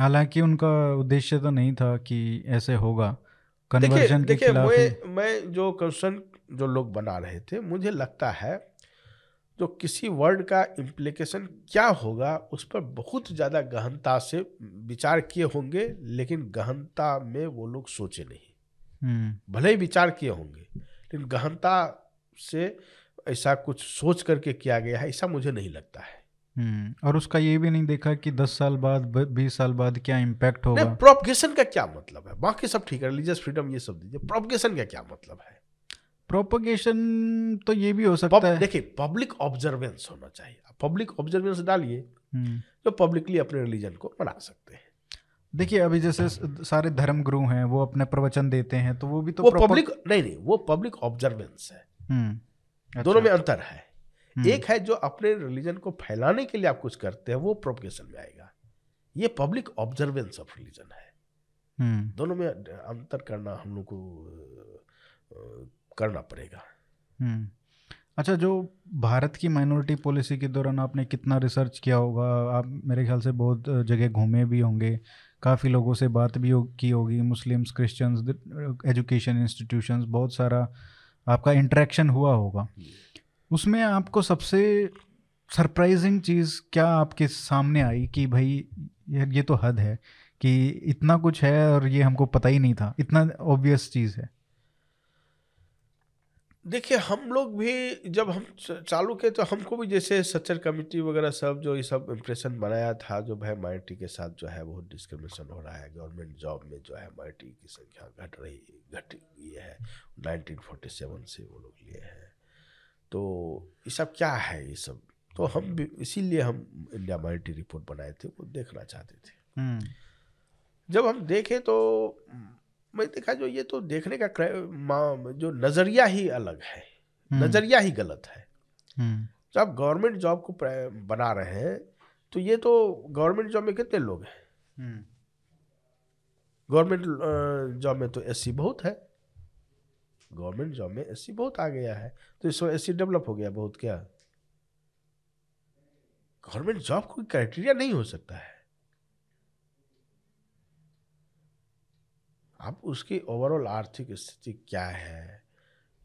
हालांकि उनका उद्देश्य तो नहीं था कि ऐसे होगा कन्वर्जन के खिलाफ। मैं जो क्वेश्चन जो लोग बना रहे थे, मुझे लगता है जो किसी वर्ड का इम्प्लीकेशन क्या होगा उस पर बहुत ज़्यादा गहनता से विचार किए होंगे, लेकिन गहनता में वो लोग सोचे नहीं। भले ही विचार किए होंगे लेकिन गहनता से ऐसा कुछ सोच करके किया गया है ऐसा मुझे नहीं लगता है। और उसका ये भी नहीं देखा कि 10 साल बाद 20 साल बाद क्या इम्पैक्ट होगा। प्रोपगेशन का क्या मतलब है, बाकी सब ठीक है, रिलीजियस फ्रीडम ये सब दीजिए, प्रोपगेशन का क्या मतलब है। प्रोपगेशन तो ये भी हो सकता है, देखिए पब्लिक ऑब्जर्वेंस होना चाहिए, पब्लिक ऑब्जर्वेंस डालिए जो पब्लिकली अपने रिलीजन को मना सकते हैं। देखिए अभी जैसे सारे धर्मगुरु हैं वो अपने प्रवचन देते हैं, तो वो भी तो पब्लिक नहीं, वो पब्लिक ऑब्जर्वेंस है। दोनों में अंतर है, एक है जो अपने रिलीजन को फैलाने के लिए आप कुछ करते हैं वो प्रोपगेशन में आएगा, ये पब्लिक ऑब्जर्वेंस ऑफ रिलीजन है। दोनों में अंतर करना हम लोग को करना पड़ेगा। अच्छा, जो भारत की माइनॉरिटी पॉलिसी के दौरान आपने कितना रिसर्च किया होगा, आप मेरे ख्याल से बहुत जगह घूमे भी होंगे, काफ़ी लोगों से बात भी की होगी, मुस्लिम्स, क्रिश्चियंस, एजुकेशन इंस्टीट्यूशंस, बहुत सारा आपका इंटरेक्शन हुआ होगा। उसमें आपको सबसे सरप्राइजिंग चीज़ क्या आपके सामने आई कि भाई ये तो हद है कि इतना कुछ है और ये हमको पता ही नहीं था, इतना ऑब्वियस चीज़ है। देखिए हम लोग भी जब हम चालू किए तो हमको भी जैसे सचर कमिटी वगैरह सब जो ये सब इम्प्रेशन बनाया था जो है माइनॉरिटी के साथ जो है बहुत डिस्क्रिमिनेशन हो रहा है, गवर्नमेंट जॉब में जो है माइनॉरिटी की संख्या घट गई है 1947 से वो लोग लिए हैं, तो ये सब क्या है ये सब। तो हम इसीलिए हम इंडिया माइनॉरिटी रिपोर्ट बनाए थे, वो देखना चाहते थे। जब हम देखें तो मैं देखा जो ये तो देखने का जो नज़रिया ही अलग है, नज़रिया ही गलत है। जब आप गवर्नमेंट जॉब को बना रहे हैं तो ये तो गवर्नमेंट जॉब में कितने लोग हैं, गवर्नमेंट जॉब में तो एससी बहुत है, गवर्नमेंट जॉब में एससी बहुत आ गया है, तो इसमें एससी डेवलप हो गया बहुत। क्या गवर्नमेंट जॉब कोई क्राइटेरिया नहीं हो सकता है, आप उसकी ओवरऑल आर्थिक स्थिति क्या है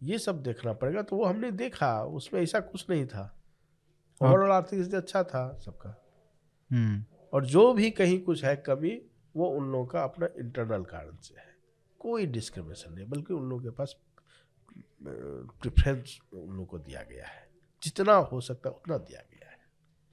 ये सब देखना पड़ेगा। तो वो हमने देखा उसमें ऐसा कुछ नहीं था, ओवरऑल आर्थिक स्थिति अच्छा था सबका। और जो भी कहीं कुछ है कमी वो उन लोगों का अपना इंटरनल कारण से है, कोई डिस्क्रिमिनेशन नहीं, बल्कि उन लोगों के पास प्रेफरेंस उन लोगों को दिया गया है, जितना हो सकता है उतना दिया गया है।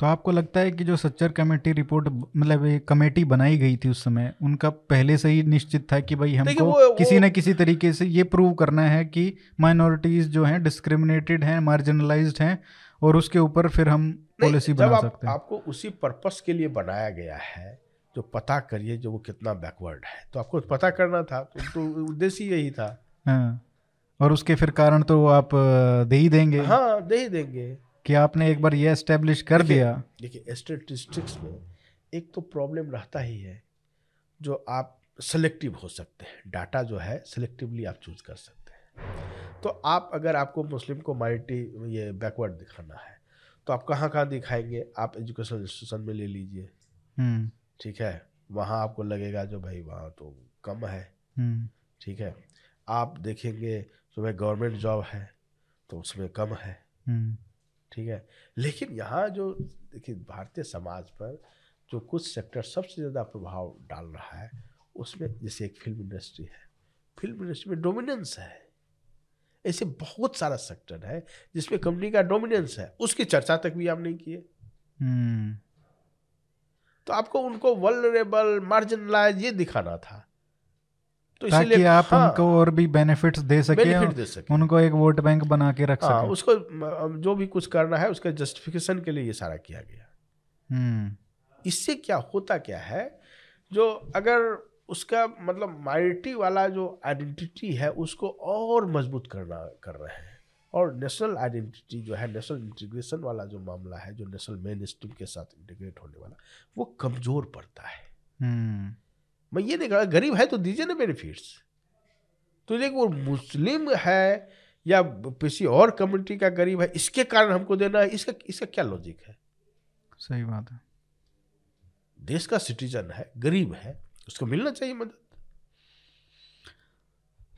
तो आपको लगता है कि जो सच्चर कमेटी रिपोर्ट मतलब ये कमेटी बनाई गई थी उस समय उनका पहले से ही निश्चित था कि भाई हमको किसी न किसी तरीके से ये प्रूव करना है कि माइनॉरिटीज़ जो हैं डिस्क्रिमिनेटेड हैं, मार्जिनलाइज्ड हैं, और उसके ऊपर फिर हम पॉलिसी बना सकते हैं। आपको उसी पर्पस के लिए बनाया गया है जो पता करिए जो वो कितना बैकवर्ड है, तो आपको पता करना था, तो उद्देश्य यही था। हाँ, और उसके फिर कारण तो आप दे ही देंगे। हाँ, दे ही देंगे कि आपने एक बार ये एस्टेब्लिश कर दिया। देखिए स्टैटिस्टिक्स में एक तो प्रॉब्लम रहता ही है जो आप सेलेक्टिव हो सकते हैं, डाटा जो है सेलेक्टिवली आप चूज कर सकते हैं। तो आप अगर आपको मुस्लिम को माइनॉरिटी ये बैकवर्ड दिखाना है तो आप कहाँ कहाँ दिखाएंगे, आप एजुकेशनल इंस्टीट्यूशन में ले लीजिए, ठीक है, वहाँ आपको लगेगा जो भाई वहाँ तो कम है, ठीक है। आप देखेंगे तो गवर्नमेंट जॉब है तो उसमें कम है, ठीक है। लेकिन यहाँ जो देखिए भारतीय समाज पर जो कुछ सेक्टर सबसे ज़्यादा प्रभाव डाल रहा है उसमें जैसे एक फिल्म इंडस्ट्री है, फिल्म इंडस्ट्री में डोमिनेंस है, ऐसे बहुत सारा सेक्टर है जिसमें कंपनी का डोमिनेंस है, उसकी चर्चा तक भी आप नहीं किए। तो आपको उनको वल्नरेबल, मार्जिनलाइज ये दिखाना था तो ताकि आप उनको और भी बेनिफिट्स दे सके, उनको एक वोट बैंक बना के रख सके। उसको जो भी कुछ करना है उसके जस्टिफिकेशन के लिए ये सारा किया गया। इससे क्या होता क्या है, जो अगर उसका मतलब माइनॉरिटी वाला जो आइडेंटिटी है उसको और मजबूत कर रहे हैं और नेशनल आइडेंटिटी जो है, नेशनल इंटीग्रेशन वाला जो मामला है, जो नेशनल मेन स्ट्रीम के साथ इंटीग्रेट होने वाला, वो कमज़ोर पड़ता है। मैं ये नहीं कह रहा गरीब है तो दीजिए ना बेनिफिट्स, तो देखिए वो मुस्लिम है या किसी और कम्युनिटी का गरीब है इसके कारण हमको देना है, इसका क्या लॉजिक है? सही बात है। देश का सिटीजन है, गरीब है, उसको मिलना चाहिए मदद।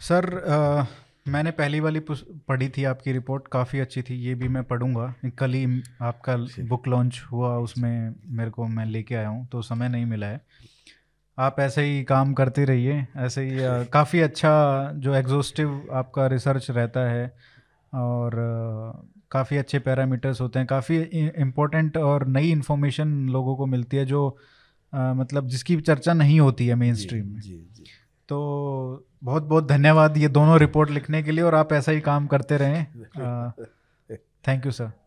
सर मैंने पहली वाली पढ़ी थी आपकी रिपोर्ट, काफ़ी अच्छी थी, ये भी मैं पढ़ूंगा। कल ही आपका बुक लॉन्च हुआ, उसमें मेरे को मैं लेके आया हूँ तो समय नहीं मिला है। आप ऐसे ही काम करते रहिए, ऐसे ही काफ़ी अच्छा जो एग्जॉस्टिव आपका रिसर्च रहता है और काफ़ी अच्छे पैरामीटर्स होते हैं, काफ़ी इम्पोर्टेंट और नई इन्फॉर्मेशन लोगों को मिलती है जो मतलब जिसकी चर्चा नहीं होती है मेन स्ट्रीम में। तो बहुत बहुत धन्यवाद ये दोनों रिपोर्ट लिखने के लिए और आप ऐसा ही काम करते रहें। Thank you sir.